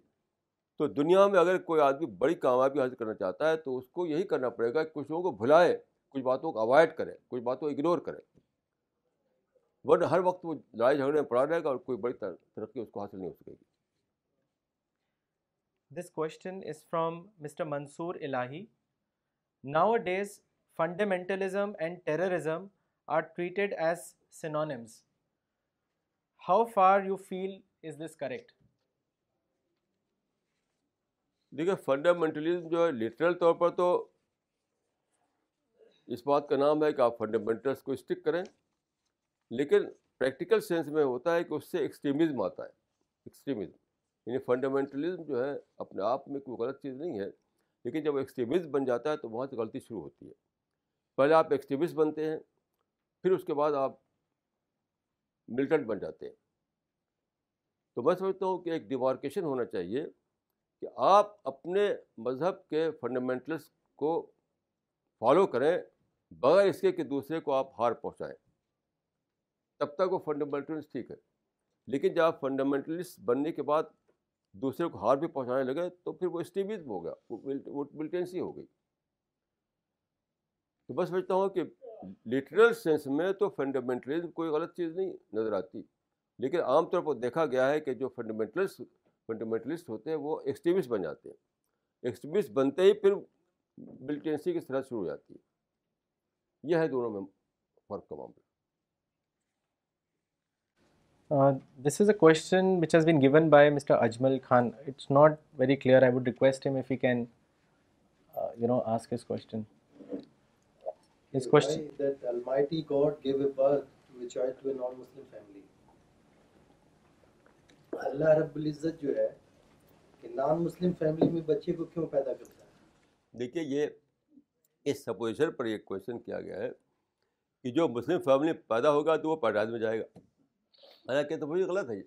تو دنیا میں اگر کوئی آدمی بڑی کامیابی حاصل کرنا چاہتا ہے تو اس کو یہی کرنا پڑے گا کہ کچھ لوگوں کو بھلائے, کچھ باتوں کو اوائڈ کرے, کچھ باتوں کو اگنور کرے, ورنہ ہر وقت وہ لڑائی جھگڑے میں پڑا رہے گا اور کوئی بڑی ترقی اس کو حاصل نہیں ہو سکے گی. This question is from mister Mansoor Elahi. Nowadays fundamentalism and terrorism are treated as synonyms. How far you feel is this correct? دیکھیے فنڈامنٹلزم جو ہے لٹرل طور پر تو اس بات کا نام ہے کہ آپ فنڈامنٹلس کو اسٹک کریں, لیکن پریکٹیکل سینس میں ہوتا ہے کہ اس سے ایکسٹریمزم آتا ہے. ایکسٹریمزم یعنی فنڈامنٹلزم جو ہے اپنے آپ میں کوئی غلط چیز نہیں ہے, لیکن جب ایکسٹریمزم بن جاتا ہے تو وہاں سے غلطی شروع ہوتی ہے. پہلے آپ ایکسٹریمسٹ بنتے ہیں, پھر اس کے بعد آپ ملٹنٹ بن جاتے ہیں. تو میں سمجھتا ہوں کہ ایک ڈیمارکیشن ہونا چاہیے کہ آپ اپنے مذہب کے فنڈامنٹلس کو فالو کریں بغیر اس کے کہ دوسرے کو آپ ہار پہنچائیں. تب تک وہ فنڈامنٹلسٹ ٹھیک ہے, لیکن جب آپ فنڈامنٹلسٹ بننے کے بعد دوسرے کو ہار بھی پہنچانے لگے تو پھر وہ ایکسٹریمزم ہو گیا, وہ ملٹنسی ہو گئی. تو بس سمجھتا ہوں کہ لٹرل سینس میں تو فنڈامنٹلزم کوئی غلط چیز نہیں نظر آتی, لیکن عام طور پر دیکھا گیا ہے کہ جو فنڈامنٹلسٹ فنڈامنٹلسٹ ہوتے ہیں وہ ایکسٹریمسٹ بن جاتے ہیں. ایکسٹریمسٹ بنتے ہی پھر ملٹنسی کی سرحد شروع ہو جاتی ہے. یہ ہے دونوں میں فرق کا معاملہ. Uh, this is a question which has been given by Mister Ajmal Khan. It's not very clear. I would request him if he can, uh, you know, ask his question. His question: why that Almighty God gave a birth to a child to a non-Muslim family? تو اللہ رب العزت جو ہے کہ naan Muslim family میں بچے کو کیوں پیدا کرتا ہے؟ دیکھیے یہ اس سپوزیشن پر یہ کویشچن کیا گیا ہے کہ جو مسلم فیملی پیدا ہوگا تو وہ پیراڈائز میں جائے گا، حالانکہ تو وہی غلط ہے.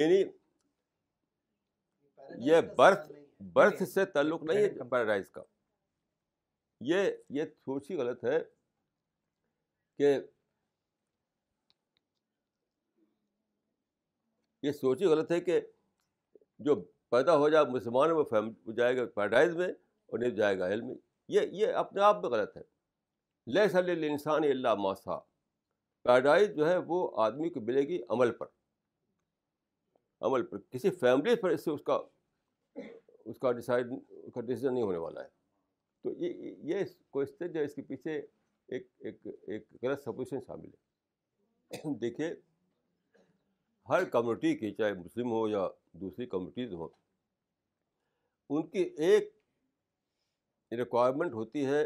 یعنی یہ برتھ برتھ سے تعلق نہیں ہے پیراڈائز کا. یہ یہ تھوڑی غلط ہے کہ یہ سوچی غلط ہے کہ جو پیدا ہو جائے مسلمان وہ فیملی جائے گا پیراڈائز میں اور نہیں جائے گا ہیل میں. یہ یہ اپنے آپ میں غلط ہے. لیس للانسان الا ما سعی. پیراڈائز جو ہے وہ آدمی کو ملے گی عمل پر، عمل پر کسی فیملی پر اس سے اس کا اس کا ڈیسائڈ اس کا ڈیسیزن نہیں ہونے والا ہے. تو یہ یہ کوشچن جو ہے اس کے پیچھے ایک ایک ایک غلط سپوزیشن شامل ہے. دیکھیے ہر کمیونٹی کی، چاہے مسلم ہو یا دوسری کمیونٹیز ہوں، ان کی ایک ریکوائرمنٹ ہوتی ہے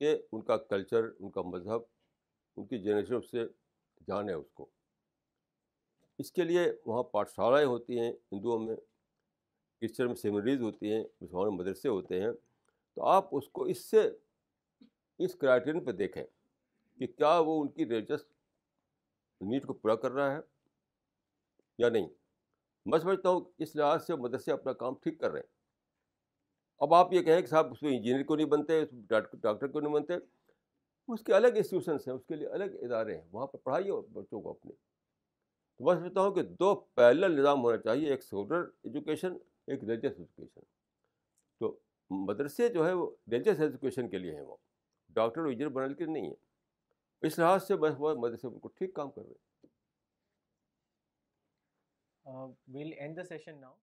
کہ ان کا کلچر، ان کا مذہب، ان کی جنریشن سے جانے اس کو. اس کے لیے وہاں پاٹھ شالائیں ہوتی ہیں، ہندوؤں میں کرسچن میں سیمنریز ہوتی ہیں، مسلمانوں میں مدرسے ہوتے ہیں. تو آپ اس کو اس سے اس کرائٹیرین پہ دیکھیں کہ کیا وہ ان کی ریلیجس نیڈ کو پورا کر رہا ہے یا نہیں. میں سمجھتا ہوں اس لحاظ سے مدرسے اپنا کام ٹھیک کر رہے ہیں. اب آپ یہ کہیں کہ صاحب اس میں انجینئر کو نہیں بنتے، اس میں ڈاکٹر کو نہیں بنتے، اس کے الگ انسٹیٹیوشنس ہیں، اس کے لیے الگ ادارے ہیں، وہاں پر پڑھائیے بچوں کو اپنے. تو میں سمجھتا ہوں کہ دو پیرلل نظام ہونا چاہیے، ایک سیکولر ایجوکیشن، ایک ریلیجس ایجوکیشن. تو مدرسے جو ہے وہ ریلیجس ایجوکیشن کے لیے ہیں، وہ ڈاکٹر اور انجینئر بنانے کے لیے نہیں ہے. اس لحاظ سے مدرسے بالکل ٹھیک کام کر رہے ہیں. Uh, we'll end the session now.